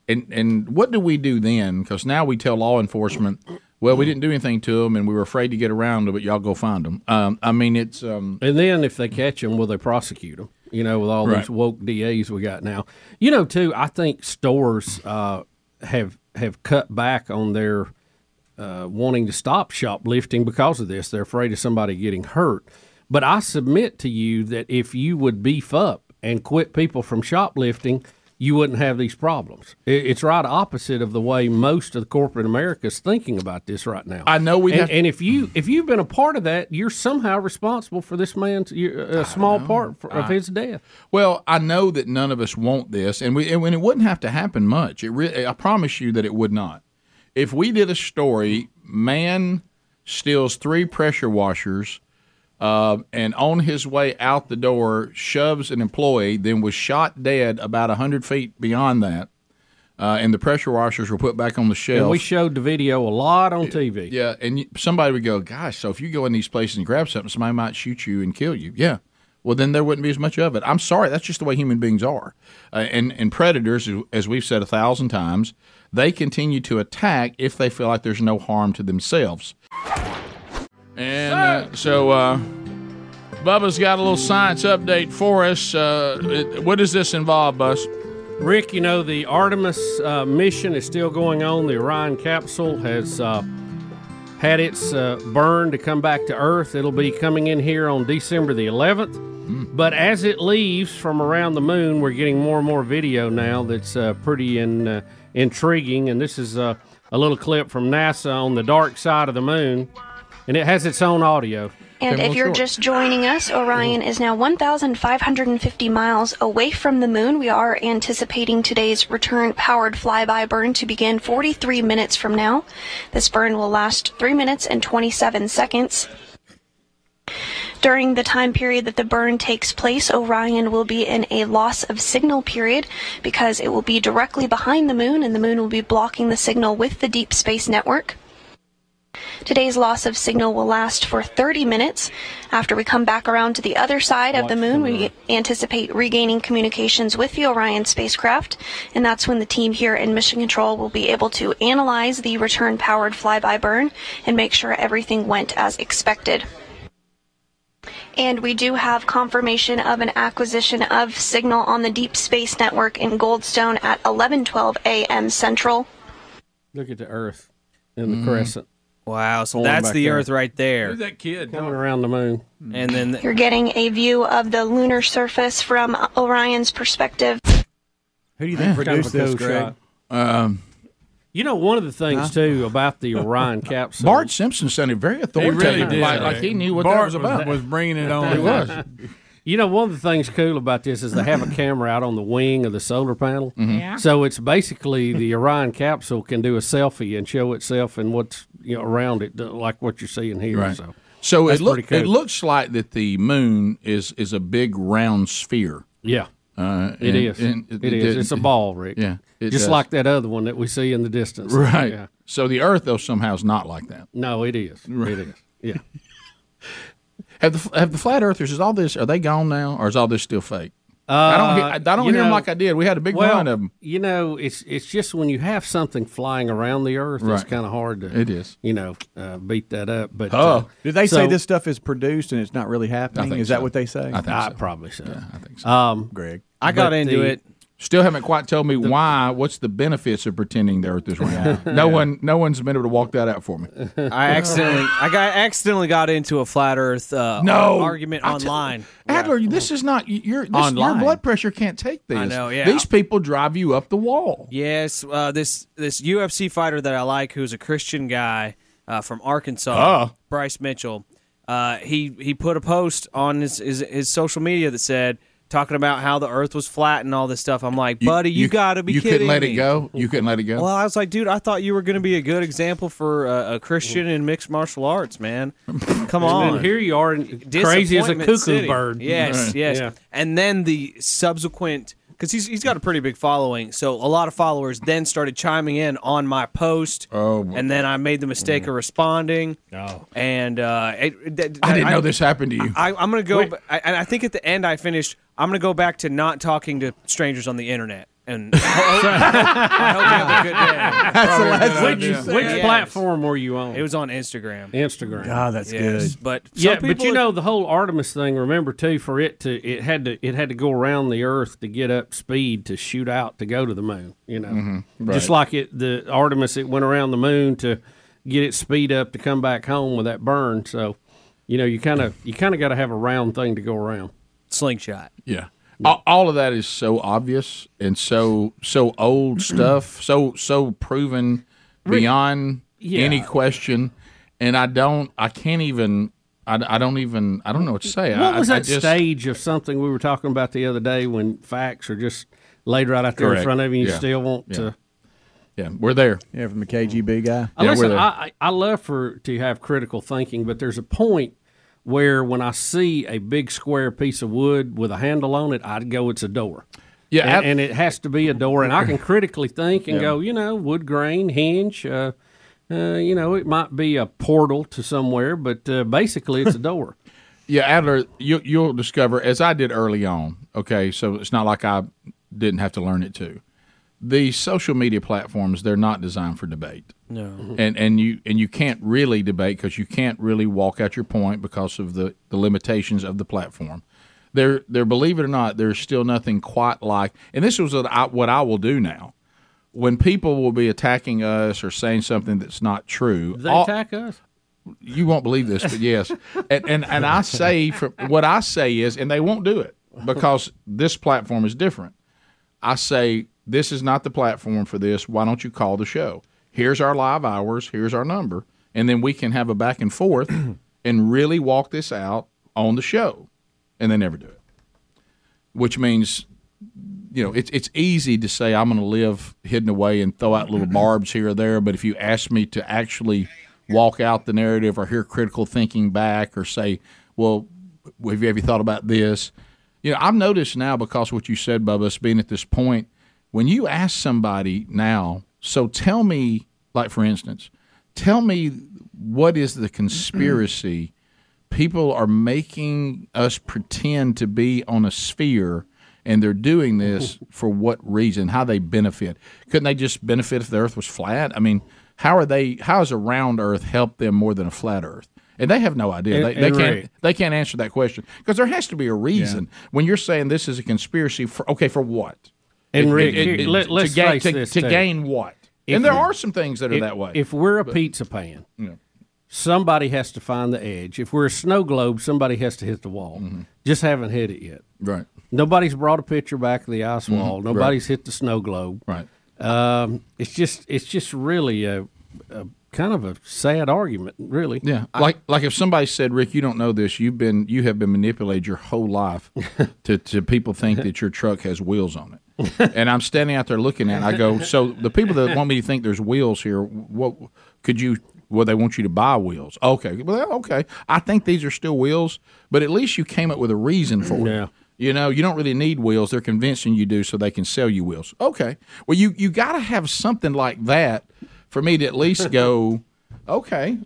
And what do we do then? Because now we tell law enforcement, well, we didn't do anything to them, and we were afraid to get around them, but y'all go find them. It's and then if they catch them, will they prosecute them? With all these woke DAs we got now. Too, I think stores have cut back on their wanting to stop shoplifting because of this. They're afraid of somebody getting hurt. But I submit to you that if you would beef up and quit people from shoplifting, you wouldn't have these problems. It's right opposite of the way most of the corporate America is thinking about this right now. I know we have, and if you've been a part of that, you're somehow responsible for this man's a small part of his death. Well, I know that none of us want this, and it wouldn't have to happen much. I promise you that it would not. If we did a story, man steals 3 pressure washers. And on his way out the door, shoves an employee, then was shot dead about 100 feet beyond that. And the pressure washers were put back on the shelf. And we showed the video a lot on TV. Yeah, and somebody would go, gosh, so if you go in these places and grab something, somebody might shoot you and kill you. Yeah, well, then there wouldn't be as much of it. I'm sorry, that's just the way human beings are. And predators, as we've said 1,000 times, they continue to attack if they feel like there's no harm to themselves. And so Bubba's got a little science update for us. What does this involve, Bus? Rick, the Artemis mission is still going on. The Orion capsule has had its burn to come back to Earth. It'll be coming in here on December the 11th. But as it leaves from around the moon, we're getting more and more video now that's pretty intriguing. And this is a little clip from NASA on the dark side of the moon. And it has its own audio. And if you're just joining us, Orion is now 1,550 miles away from the moon. We are anticipating today's return-powered flyby burn to begin 43 minutes from now. This burn will last 3 minutes and 27 seconds. During the time period that the burn takes place, Orion will be in a loss of signal period because it will be directly behind the moon, and the moon will be blocking the signal with the Deep Space Network. Today's loss of signal will last for 30 minutes. After we come back around to the other side of the moon, we anticipate regaining communications with the Orion spacecraft, and that's when the team here in Mission Control will be able to analyze the return-powered flyby burn and make sure everything went as expected. And we do have confirmation of an acquisition of signal on the Deep Space Network in Goldstone at 11:12 a.m. Central. Look at the Earth in the crescent. Wow, so that's the Earth right there. Who's that kid coming around the moon? And then you're getting a view of the lunar surface from Orion's perspective. Who do you think produced this, Greg? You know, one of the things, too, about the Orion capsule... Bart Simpson sounded very authoritative. He really did. Like he knew what that was about. Was bringing it on. He was. You know, one of the things cool about this is they have a camera out on the wing of the solar panel. Mm-hmm. Yeah. So it's basically the Orion capsule can do a selfie and show itself and what's around it, like what you're seeing here. Right. So it looks like that the moon is a big round sphere. Yeah. It is. It's a ball, Rick. Yeah, like that other one that we see in the distance. Right. Yeah. So the Earth, though, somehow is not like that. No, it is. Right. It is. Yeah. Have the flat earthers? Is all this? Are they gone now, or is all this still fake? I don't hear them like I did. We had a big run of them. You know, it's just when you have something flying around the Earth, it's kind of hard to. It is. Beat that up. But did they say this stuff is produced and it's not really happening? Is that what they say? I think so. Probably so. Yeah, I think so. Greg, I got into it. Still haven't quite told me why. What's the benefits of pretending the Earth is round? No one's been able to walk that out for me. I accidentally got into a flat Earth argument online. Adler, this is not your blood pressure can't take this. I know. Yeah, these people drive you up the wall. Yes, this UFC fighter that I like, who's a Christian guy from Arkansas, Bryce Mitchell. He put a post on his social media that said, talking about how the Earth was flat and all this stuff. I'm like, buddy, you got to be kidding me. You couldn't let it go? Well, I was like, dude, I thought you were going to be a good example for a Christian in mixed martial arts, man. Come on. And here you are, crazy as a cuckoo bird. Yes, right. Yes. Yeah. And then the subsequent, because he's got a pretty big following, so a lot of followers then started chiming in on my post, and then I made the mistake of responding. No. And I didn't know this happened to you. I'm going to go, and I think at the end I finished, I'm going to go back to not talking to strangers on the internet. And I hope you have a good day. Which platform were you on? It was on Instagram. God, that's good. But the whole Artemis thing. Remember too, it had to go around the Earth to get up speed to shoot out to go to the moon. Just like the Artemis, it went around the moon to get its speed up to come back home with that burn. So, you kind of got to have a round thing to go around. Slingshot. Yeah. All of that is so obvious and so old stuff, so proven beyond any question, and I don't know what to say. What was that stage of something we were talking about the other day when facts are just laid right out there in front of you? You still want to. Yeah, we're there. Yeah, from the KGB guy. Listen, I love to have critical thinking, but there's a point where when I see a big square piece of wood with a handle on it, I'd go, it's a door. Yeah, and it has to be a door. And I can critically think and go, wood grain, hinge, it might be a portal to somewhere, but basically it's a door. Yeah, Adler, you'll discover, as I did early on, okay, so it's not like I didn't have to learn it too. The social media platforms, they're not designed for debate. No. And you can't really debate because you can't really walk out your point because of the limitations of the platform. There, believe it or not, there's still nothing quite like, and this is what I will do now. When people will be attacking us or saying something that's not true. They attack us? You won't believe this, but yes. And I say, what I say is, and they won't do it because this platform is different. I say, this is not the platform for this. Why don't you call the show? Here's our live hours. Here's our number. And then we can have a back and forth and really walk this out on the show, and they never do it. Which means, you know, it's easy to say I'm going to live hidden away and throw out little barbs here or there, but if you ask me to actually walk out the narrative or hear critical thinking back or say, well, have you ever thought about this? You know, I've noticed now, because of what you said, Bubba, us being at this point, when you ask somebody now, so tell me, like for instance, tell me what is the conspiracy people are making us pretend to be on a sphere, and they're doing this for what reason, how they benefit. Couldn't they just benefit if the earth was flat? I mean, how is a round earth help them more than a flat earth? And they have no idea. They can't answer that question, because there has to be a reason. Yeah. When you're saying this is a conspiracy, for what? And Rick, let's face this, to gain what? And there are some things that are that way. If we're a pizza pan, yeah, somebody has to find the edge. If we're a snow globe, somebody has to hit the wall. Mm-hmm. Just haven't hit it yet. Right. Nobody's brought a picture back of the ice wall. Mm-hmm. Nobody's hit the snow globe. Right. It's just really a kind of a sad argument, really. Yeah. Like if somebody said, Rick, you don't know this. You have been manipulated your whole life to people think that your truck has wheels on it. And I'm standing out there looking at it. I go, so the people that want me to think there's wheels here, they want you to buy wheels. Okay. Well, okay. I think these are still wheels, but at least you came up with a reason for it. Yeah. You know, you don't really need wheels. They're convincing you do so they can sell you wheels. Okay. Well, you got to have something like that for me to at least go, okay,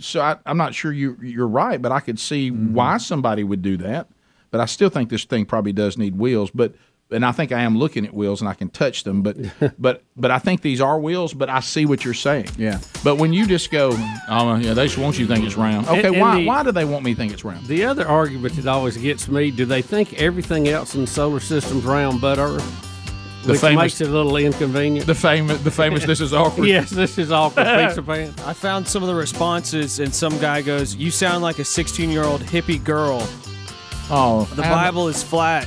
so I'm not sure you're right, but I could see why somebody would do that. But I still think this thing probably does need wheels. And I think I am looking at wheels, and I can touch them. But I think these are wheels. But I see what you're saying. Yeah. But when you just go, oh yeah, they just want you to think it's round. Okay. And why do they want me to think it's round? The other argument that always gets me: do they think everything else in the solar system's round but Earth? Which makes it a little inconvenient. The famous this is awkward. Yes, this is awkward pizza pan. I found some of the responses, and some guy goes, "You sound like a 16-year-old hippie girl." Oh, the Bible is flat.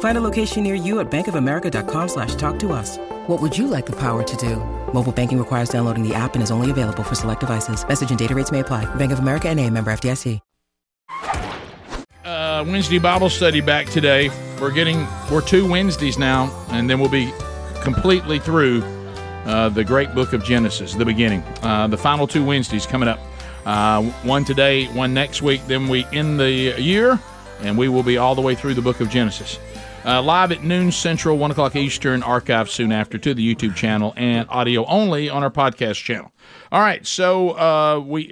Find a location near you at bankofamerica.com/talktous. What would you like the power to do? Mobile banking requires downloading the app and is only available for select devices. Message and data rates may apply. Bank of America N.A., member FDIC. Wednesday Bible study back today. We're 2 Wednesdays now, and then we'll be completely through the great book of Genesis, the beginning. The final 2 Wednesdays coming up. One today, one next week. Then we end the year, and we will be all the way through the book of Genesis. Live at noon Central, 1 o'clock Eastern, archived soon after to the YouTube channel, and audio only on our podcast channel. All right, so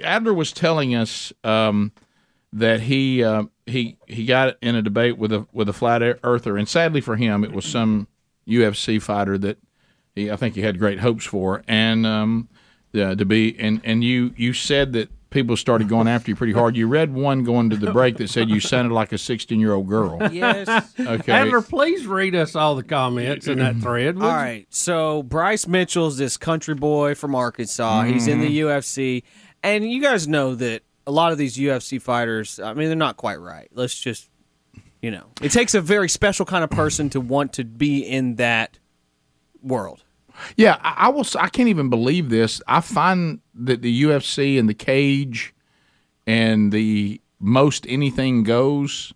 Adler was telling us that he got in a debate with a flat earther, and sadly for him, it was some UFC fighter that I think he had great hopes for, and to be. And you said that people started going after you pretty hard. You read one going to the break that said you sounded like a 16-year-old girl. Yes. Okay. Adler, please read us all the comments in that thread. All right. So Bryce Mitchell's this country boy from Arkansas. Mm. He's in the UFC. And you guys know that a lot of these UFC fighters, I mean, they're not quite right. Let's just, you know. It takes a very special kind of person to want to be in that world. Yeah, I will. I can't even believe this. I find that the UFC and the cage and the most anything goes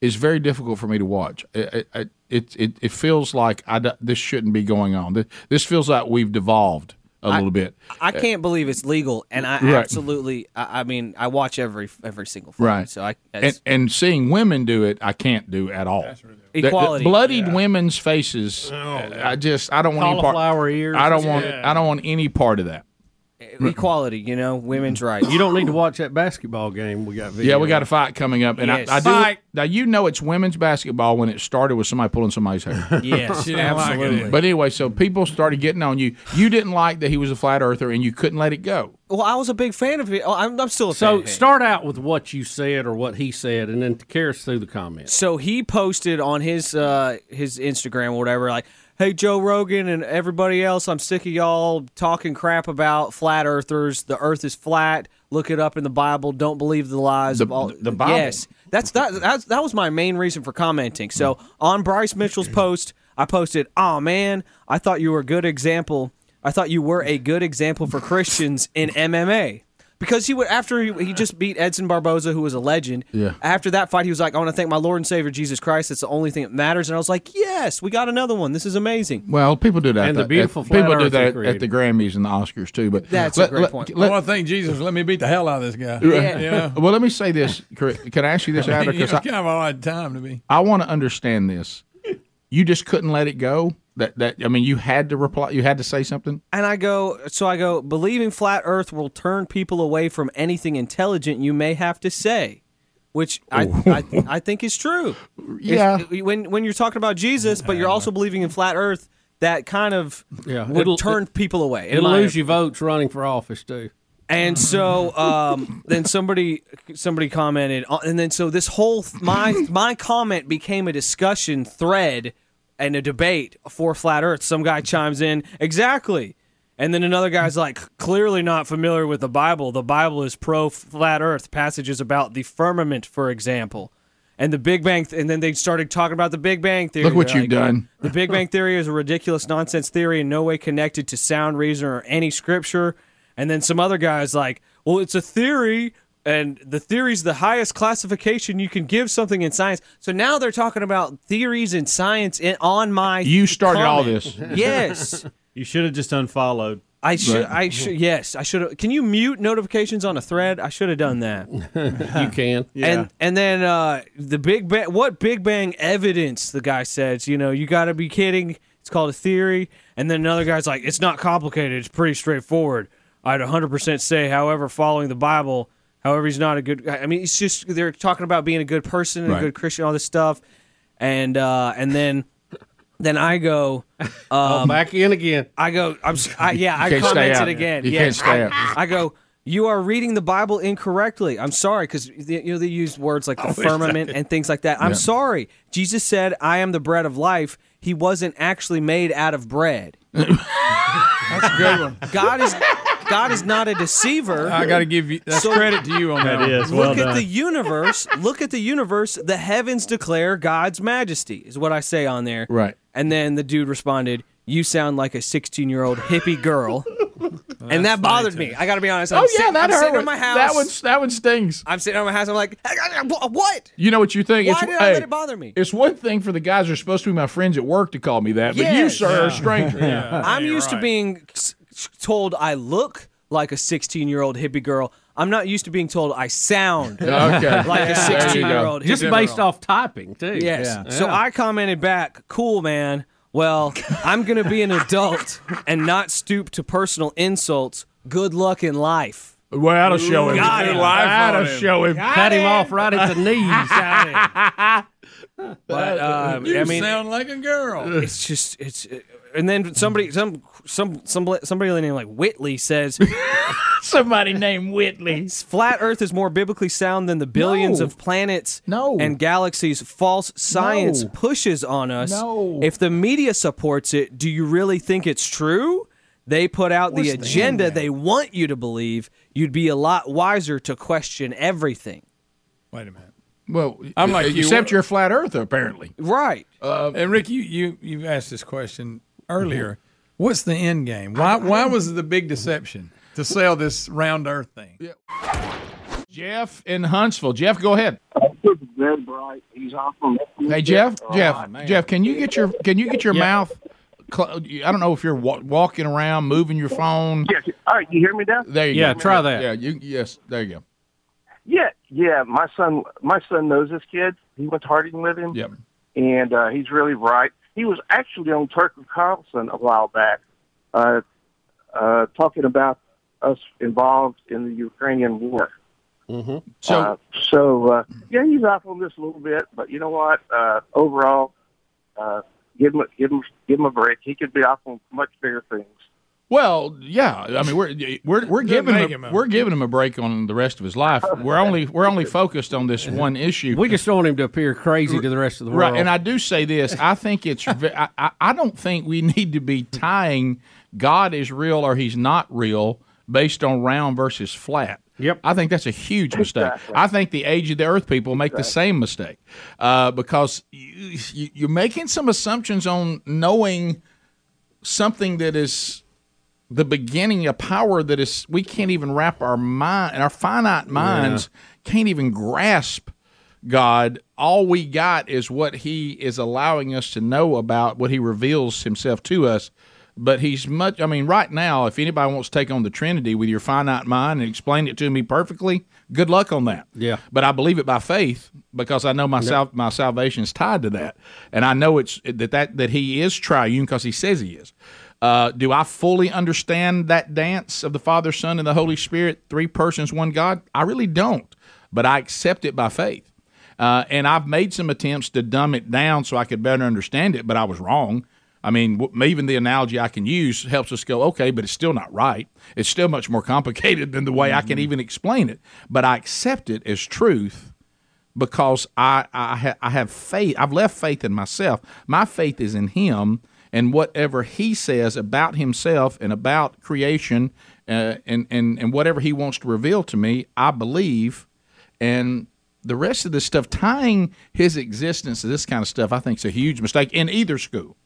is very difficult for me to watch. It feels like this shouldn't be going on. This feels like we've devolved a little bit. I can't believe it's legal, and I absolutely. I mean, I watch every single thing. Right. So and seeing women do it, I can't do at all. That's ridiculous. Equality. The bloodied women's faces. I don't want any part. Cauliflower ears. I don't want any part of that. equality, you know, women's rights. You don't need to watch that basketball game. We got video. Yeah, we got a fight coming up. And yes. I do. Now, you know it's women's basketball when it started with somebody pulling somebody's hair. Yes, absolutely. But anyway, so people started getting on you. You didn't like that he was a flat earther, and you couldn't let it go. Well, I was a big fan of it. I'm still a fan of it. So start out with what you said or what he said, and then carry us through the comments. So he posted on his Instagram or whatever, like, hey, Joe Rogan and everybody else, I'm sick of y'all talking crap about flat earthers. The earth is flat. Look it up in the Bible. Don't believe the lies of all. The Bible. Yes. That was my main reason for commenting. So on Bryce Mitchell's post, I posted, oh, man, I thought you were a good example. I thought you were a good example for Christians in MMA. Because he would, after he just beat Edson Barboza, who was a legend, yeah. After that fight, he was like, I want to thank my Lord and Savior, Jesus Christ. It's the only thing that matters. And I was like, yes, we got another one. This is amazing. Well, people do that. And the beautiful flat people do that at the Grammys and the Oscars, too. But that's a great point. I want to thank Jesus. Let me beat the hell out of this guy. Yeah. Yeah. Well, let me say this. Can I ask you this, Adam? It's kind of an odd time to be. I want to understand this. You just couldn't let it go? You had to reply. You had to say something. And I go. Believing flat Earth will turn people away from anything intelligent you may have to say, which I think is true. Yeah. When you're talking about Jesus, but you're also believing in flat Earth, that kind of would turn people away. It'll lose you votes running for office too. And so then somebody commented, and then so this whole my comment became a discussion thread. And a debate for flat Earth. Some guy chimes in, exactly. And then another guy's like, clearly not familiar with the Bible. The Bible is pro-flat Earth. Passages about the firmament, for example. And the Big Bang, and then they started talking about the Big Bang Theory. Look what you've done. The Big Bang Theory is a ridiculous nonsense theory in no way connected to sound reason or any scripture. And then some other guy's like, well, it's a theory, and the theory's the highest classification you can give something in science. So now they're talking about theories in science on my You started comment. All this. Yes. You should have just unfollowed. I should have. Can you mute notifications on a thread? I should have done that. You can. Yeah. And then the Big Bang, what Big Bang evidence, the guy says, you got to be kidding. It's called a theory. And then another guy's like, it's not complicated. It's pretty straightforward. I'd 100% say, however, following the Bible... However, he's not a good... I mean, it's just they're talking about being a good person and a good Christian, all this stuff. And then I go... back in again. I go... I commented again. You can't stay up. I go, you are reading the Bible incorrectly. I'm sorry, because they use words like the firmament and things like that. I'm sorry. Jesus said, I am the bread of life. He wasn't actually made out of bread. That's a good one. God is not a deceiver. I got to give you credit to you on that. Is. Well look done. At the universe. Look at the universe. The heavens declare God's majesty is what I say on there. Right. And then the dude responded, "You sound like a 16-year-old hippie girl," and that bothered me. I got to be honest. I'm sitting in my house. That one stings. I'm sitting in my house. I'm like, what? You know what you think? Why did I let it bother me? It's one thing for the guys who are supposed to be my friends at work to call me that, but you, sir, are a stranger. Yeah. I'm used to being told I look like a 16-year-old hippie girl. I'm not used to being told I sound like a 16-year-old hippie girl. Just based off typing, too. Yes. Yeah. So I commented back, cool, man. Well, I'm going to be an adult and not stoop to personal insults. Good luck in life. Well, that'll show him. That'll show him. Cut him off right at the knees. But, you sound like a girl. It's just, it's... And then somebody named like Whitley says, somebody named Whitley. Flat Earth is more biblically sound than the billions of planets and galaxies false science pushes on us. No. If the media supports it, do you really think it's true? They put out the agenda they want you to believe. You'd be a lot wiser to question everything. Wait a minute. Well, I'm like you're a flat Earther, apparently. Right. And Rick, you've asked this question earlier. What's the end game? Why was it the big deception to sell this round Earth thing? Yeah. Jeff in Huntsville. Jeff, go ahead. Hey, Jeff. Jeff, can you get your mouth? I don't know if you're walking around, moving your phone. Yes. All right. You hear me now? There you go. Yeah. Try that. Yeah. Yes. There you go. Yeah. My son knows this kid. He went to Harding with him. Yep. And he's really bright. He was actually on Turk and Carlson a while back, talking about us involved in the Ukrainian war. Mm-hmm. So, he's off on this a little bit, but you know what? Overall, give him a break. He could be off on much bigger things. Well, yeah. I mean, we're giving him a break on the rest of his life. We're only focused on this one issue. We just don't want him to appear crazy to the rest of the world. Right. And I do say this. I think it's. I don't think we need to be tying God is real or he's not real based on round versus flat. Yep, I think that's a huge mistake. Exactly. I think the Age of the Earth people make the same mistake because you're making some assumptions on knowing something that is the beginning, a power that is we can't even wrap our mind, and our finite minds can't even grasp God. All we got is what He is allowing us to know about what He reveals Himself to us. But he's much, I mean, right now, if anybody wants to take on the Trinity with your finite mind and explain it to me perfectly, good luck on that. Yeah. But I believe it by faith because I know my salvation is tied to that. And I know it's that he is triune because he says he is. Do I fully understand that dance of the Father, Son, and the Holy Spirit, three persons, one God? I really don't, but I accept it by faith. And I've made some attempts to dumb it down so I could better understand it, but I was wrong. I mean, even the analogy I can use helps us go, okay, but it's still not right. It's still much more complicated than the way I can even explain it. But I accept it as truth because I have faith. I've left faith in myself. My faith is in him and whatever he says about himself and about creation and whatever he wants to reveal to me, I believe. And the rest of this stuff, tying his existence to this kind of stuff, I think is a huge mistake in either school.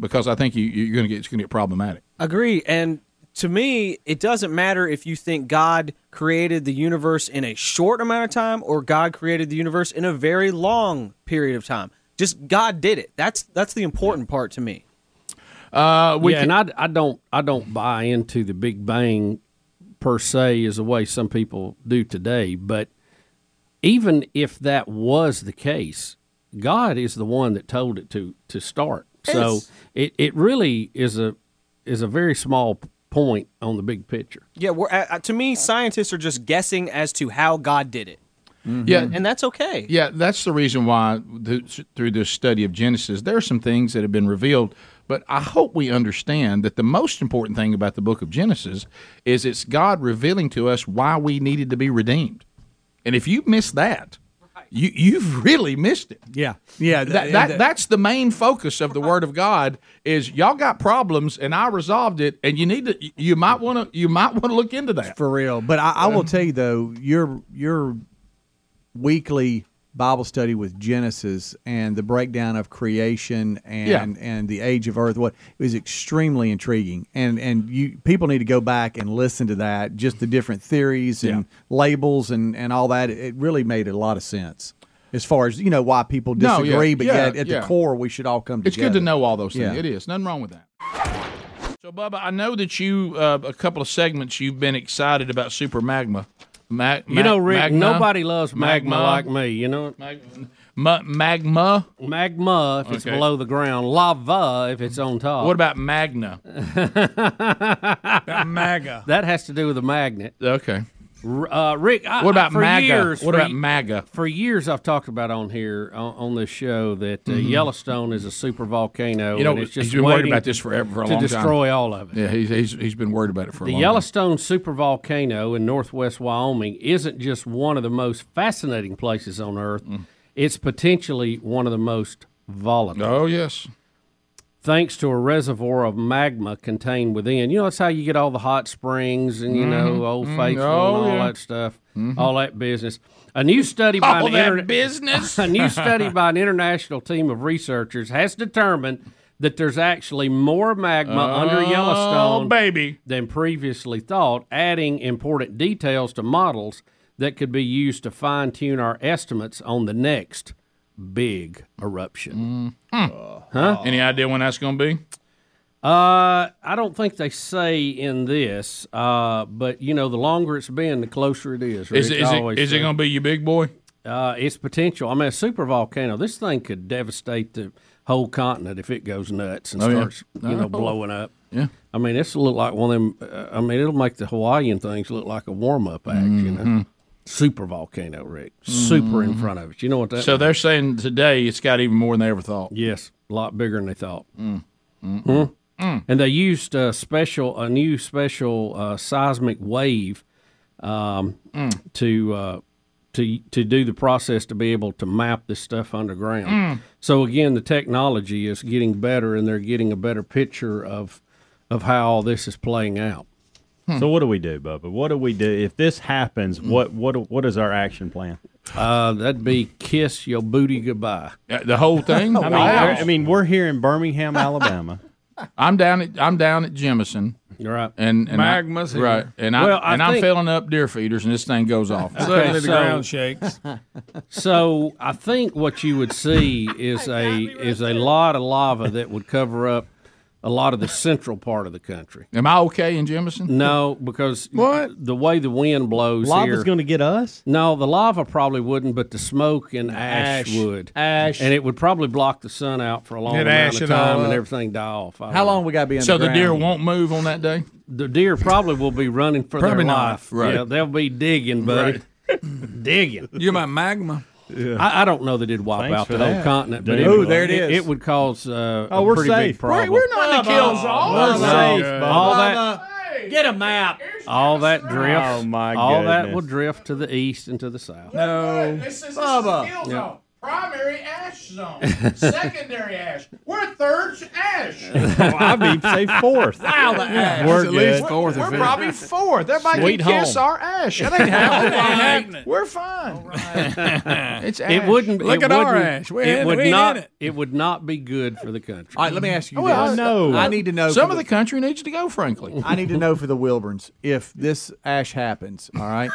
Because I think it's going to get problematic. Agreed. And to me, it doesn't matter if you think God created the universe in a short amount of time or God created the universe in a very long period of time. Just God did it. That's the important part to me. I don't buy into the Big Bang per se as the way some people do today. But even if that was the case, God is the one that told it to start. So it really is a very small point on the big picture. Yeah, to me, scientists are just guessing as to how God did it. Mm-hmm. Yeah, and that's okay. Yeah, that's the reason why through this study of Genesis, there are some things that have been revealed. But I hope we understand that the most important thing about the book of Genesis is it's God revealing to us why we needed to be redeemed. And if you miss that, You've really missed it. Yeah. Yeah. That's the main focus of the Word of God is y'all got problems and I resolved it and you might want to look into that. For real. But I will tell you though, your weekly Bible study with Genesis and the breakdown of creation and the age of earth, it was extremely intriguing. And people need to go back and listen to that, just the different theories and labels and all that. It really made a lot of sense as far as, you know, why people disagree, but yet at the core we should all come together. It's good to know all those things. Yeah. It is. Nothing wrong with that. So, Bubba, I know that you, a couple of segments, you've been excited about Super Magma. Rick, Magna? Nobody loves magma like me, you know? Magma? Magma, if it's below the ground. Lava, if it's on top. What about Magna? About MAGA? That has to do with a magnet. Okay. Rick, What about MAGA? For years I've talked about on here, on this show, that Yellowstone is a super volcano. You know, and it's just he's been worried about this forever for a long time. To destroy all of it. Yeah, he's been worried about it for a long time. The Yellowstone super volcano in northwest Wyoming isn't just one of the most fascinating places on Earth. Mm. It's potentially one of the most volatile. Oh, yes. Thanks to a reservoir of magma contained within. You know, that's how you get all the hot springs and, you know, Old Faithful and all that stuff, all that business. A new study by an international team of researchers has determined that there's actually more magma under Yellowstone than previously thought, adding important details to models that could be used to fine-tune our estimates on the next big eruption. Any idea when that's going to be? I don't think they say in this, but, you know, the longer it's been, the closer it is. Is it going to be your big boy? It's potential. I mean, a super volcano, this thing could devastate the whole continent if it goes nuts and starts, blowing up. Yeah. I mean, it's a little like one of them. I mean, it'll make the Hawaiian things look like a warm-up act, you know. Super volcano, Rick. Super in front of it. You know what that means? They're saying today it's got even more than they ever thought. Yes, a lot bigger than they thought. And they used a new special seismic wave to do the process to be able to map this stuff underground. So again, the technology is getting better, and they're getting a better picture of how all this is playing out. So what do we do, Bubba? What do we do if this happens? What is our action plan? That'd be kiss your booty goodbye. The whole thing. I mean, we're here in Birmingham, Alabama. I'm down at Jemison. You're right. And magma's here. Right. I'm filling up deer feeders, and this thing goes off. Suddenly the ground shakes. So I think what you would see is a lot of lava that would cover up a lot of the central part of the country. Am I okay in Jemison? No, because the way the wind blows lava's going to get us? No, the lava probably wouldn't, but the smoke and ash would. And it would probably block the sun out for a long amount of time and everything die off. How long we got to be underground? So the deer won't move on that day? The deer probably will be running for their life. Right. Yeah, they'll be digging, buddy. Right. Digging. You're my magma. Yeah. I don't know they did wipe out the whole continent, but it would cause a pretty big problem. We're not in the kill zone. We're safe. All that, get a map. All that drifts. Oh my goodness. All that will drift to the east and to the south. No, this is a kill zone. Primary ash zone, secondary ash. We're third ash. I'd say fourth. Wow, the ash. We're at least fourth. We're probably fourth. Everybody can kiss our ash. That ain't happening. We're fine. All right. It's ash. It wouldn't. Look at our ash. It would not be good for the country. All right, let me ask you this. Well, I need to know. Some of the country needs to go. Frankly, I need to know for the Wilburns if this ash happens. All right.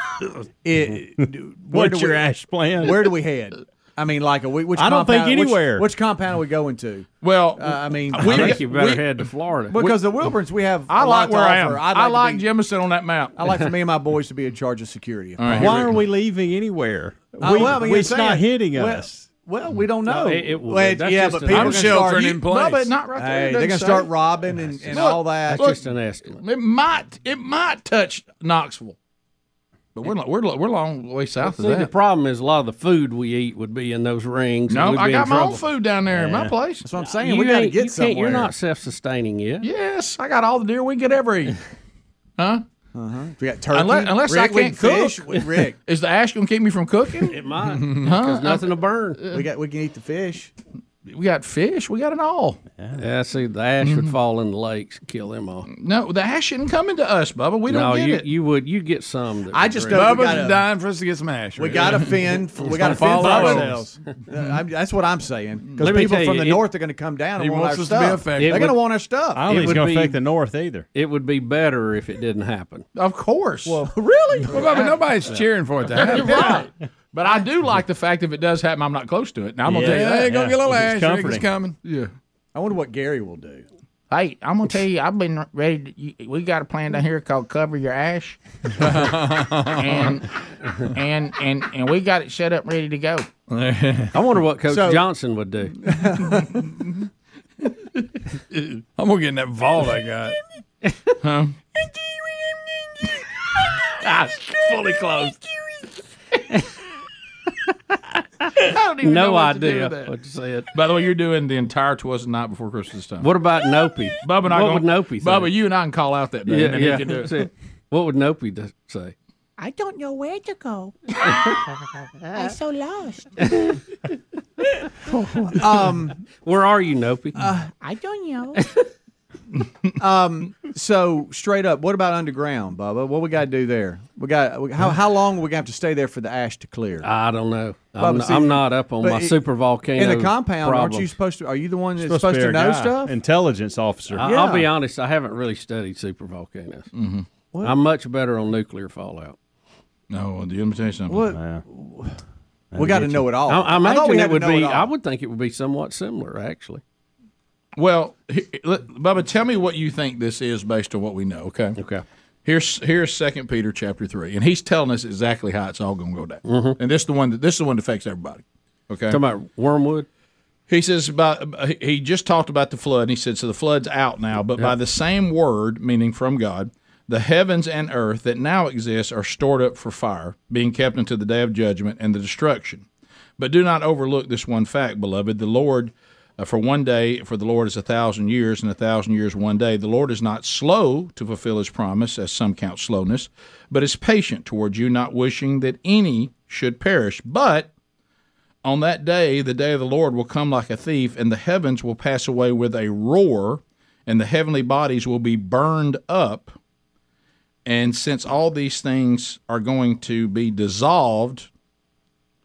What's your ash plan? Where do we head? I mean, I don't think anywhere. Which compound are we going to? Well, I think you better head to Florida. Because the Wilburns, we have a lot to offer. I like Jemison on that map. I like for me and my boys to be in charge of security. Right, why are we leaving anywhere? It's not hitting us. Well, we don't know. But people are sheltering in place. No, but not right there. They're going to start robbing and all that. That's just an estimate. It might touch Knoxville. But we're a long way south of that. The problem is a lot of the food we eat would be in those rings. No, I got my own food down there in my place. That's what I'm saying. We got to get somewhere. You're not self-sustaining yet. Yes, I got all the deer we could ever eat. Huh? Uh-huh. We got turkey. Unless Rick, I can't cook. With Rick. Is the ash going to keep me from cooking? It might. Because nothing to burn. We can eat the fish. We got fish. We got it all. Yeah, see, the ash would fall in the lakes and kill them all. No, the ash shouldn't come into us, Bubba. We don't get it. You get some. Bubba's dying for us to get some ash. We got to fend for ourselves. That's what I'm saying. Because people from the north are going to come down and want our stuff. They're going to want our stuff. I don't think it's going to affect the north either. It would be better if it didn't happen. Of course. Well, really? Well, Bubba, nobody's cheering for it to happen. You're right. But I do like the fact if it does happen, I'm not close to it. Now I'm gonna tell you that. Ain't gonna get a little ash. It's coming. Yeah. I wonder what Gary will do. Hey, I'm gonna tell you, I've been ready. We got a plan down here called Cover Your Ash, and we got it set up, ready to go. I wonder what Coach Johnson would do. I'm gonna get in that vault I got. Huh? Fully closed. I don't even know what you said. By the way, you're doing the entire "Twas the Night Before Christmas" time. What about Nopey? Bubba and I what would Nopey say? Bubba, you and I can call out that day. Yeah. Can do it. What would Nopey say? I don't know where to go. I'm so lost. Where are you, Nopey? I don't know. So straight up, what about underground, Bubba? What we got to do there? We got how long are we gonna have to stay there for the ash to clear? I don't know. I'm not up on my super volcano. In the compound, problems. Aren't you supposed to? Are you the one that's supposed to know stuff? Intelligence officer. I'll be honest. I haven't really studied super volcanoes. Mm-hmm. I'm much better on nuclear fallout. No, do you understand something? What? We got to know it all. I imagine it would be. I would think it would be somewhat similar, actually. Well, Bubba, tell me what you think this is based on what we know, okay? Okay. Here's 2 Peter chapter 3, and he's telling us exactly how it's all going to go down. Mm-hmm. And this is the one that affects everybody, okay? Talking about wormwood? He says about he just talked about the flood, and he said, so the flood's out now, but by the same word, meaning from God, the heavens and earth that now exist are stored up for fire, being kept unto the day of judgment and the destruction. But do not overlook this one fact, beloved. The Lord, for one day, for the Lord is 1,000 years, and 1,000 years one day. The Lord is not slow to fulfill his promise, as some count slowness, but is patient towards you, not wishing that any should perish. But on that day, the day of the Lord will come like a thief, and the heavens will pass away with a roar, and the heavenly bodies will be burned up. And since all these things are going to be dissolved,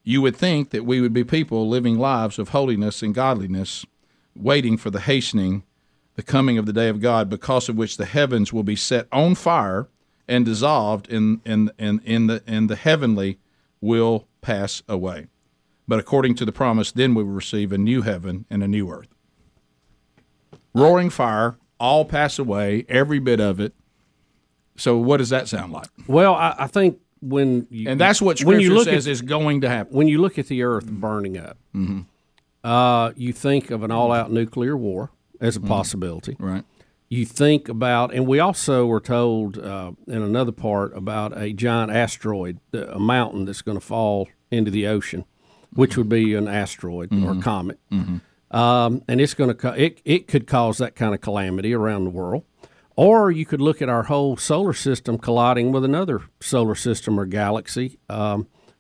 you would think that we would be people living lives of holiness and godliness, waiting for the hastening, the coming of the day of God, because of which the heavens will be set on fire and dissolved, and the heavenly will pass away. But according to the promise, then we will receive a new heaven and a new earth. Roaring fire, all pass away, every bit of it. So what does that sound like? Well, I think when you... And that's what Scripture says is going to happen. When you look at the earth burning up, you think of an all-out nuclear war as a possibility. Right. You think about, and we also were told in another part about a giant asteroid, a mountain that's going to fall into the ocean, which would be an asteroid or a comet. And it's going to it could cause that kind of calamity around the world. Or you could look at our whole solar system colliding with another solar system or galaxy,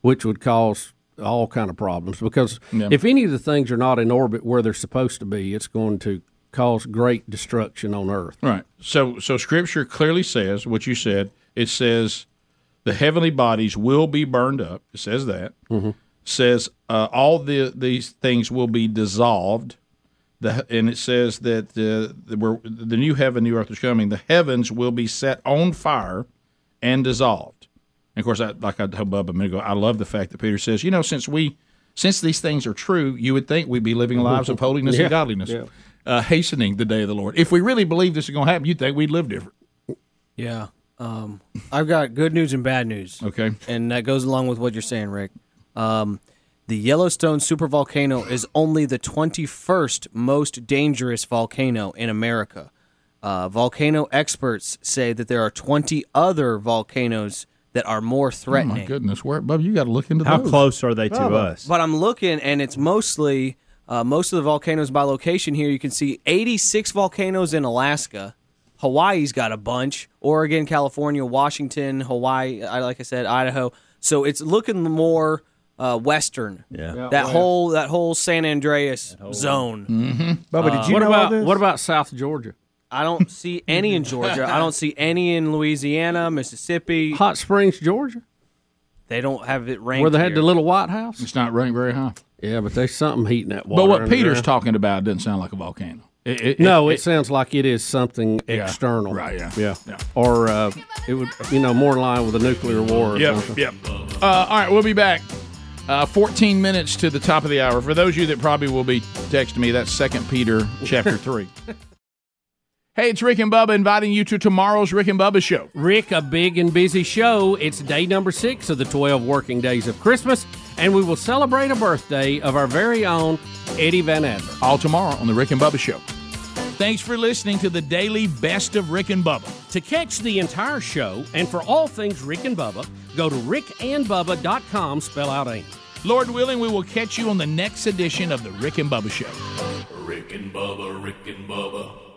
which would cause all kind of problems. Because if any of the things are not in orbit where they're supposed to be, it's going to cause great destruction on Earth. Right. So Scripture clearly says what you said. It says the heavenly bodies will be burned up. It says that. Says all these things will be dissolved, and it says that the new heaven, new earth is coming. The heavens will be set on fire and dissolved. And of course, like I told Bubba a minute ago, I love the fact that Peter says, since these things are true, you would think we'd be living lives of holiness and godliness, hastening the day of the Lord. If we really believe this is going to happen, you'd think we'd live different. Yeah. I've got good news and bad news. Okay. And that goes along with what you're saying, Rick. The Yellowstone supervolcano is only the 21st most dangerous volcano in America. Volcano experts say that there are 20 other volcanoes that are more threatening. Oh my goodness, Bubba, you got to look into those. How close are they to us? But I'm looking, and it's mostly most of the volcanoes by location here. You can see 86 volcanoes in Alaska. Hawaii's got a bunch. Oregon, California, Washington, Hawaii. Like I said, Idaho. So it's looking more. Western, that whole San Andreas zone. Bubba, did you know about this? What about South Georgia? I don't see any in Georgia. I don't see any in Louisiana, Mississippi. Hot Springs, Georgia. They don't have it ranked. Where they had the little White House. It's not ranked very high. Yeah, but there's something heating that water. But what Peter's talking about doesn't sound like a volcano. It sounds like it is something external. Right, yeah. Or it would, more in line with a nuclear war. Yep. All right, we'll be back. 14 minutes to the top of the hour. For those of you that probably will be texting me, that's 2 Peter chapter 3. Hey, it's Rick and Bubba inviting you to tomorrow's Rick and Bubba show. Rick, a big and busy show. It's day number 6 of the 12 working days of Christmas, and we will celebrate a birthday of our very own Eddie Van Adler. All tomorrow on the Rick and Bubba show. Thanks for listening to the daily best of Rick and Bubba. To catch the entire show and for all things Rick and Bubba, go to rickandbubba.com, spell out AIM. Lord willing, we will catch you on the next edition of the Rick and Bubba Show. Rick and Bubba, Rick and Bubba.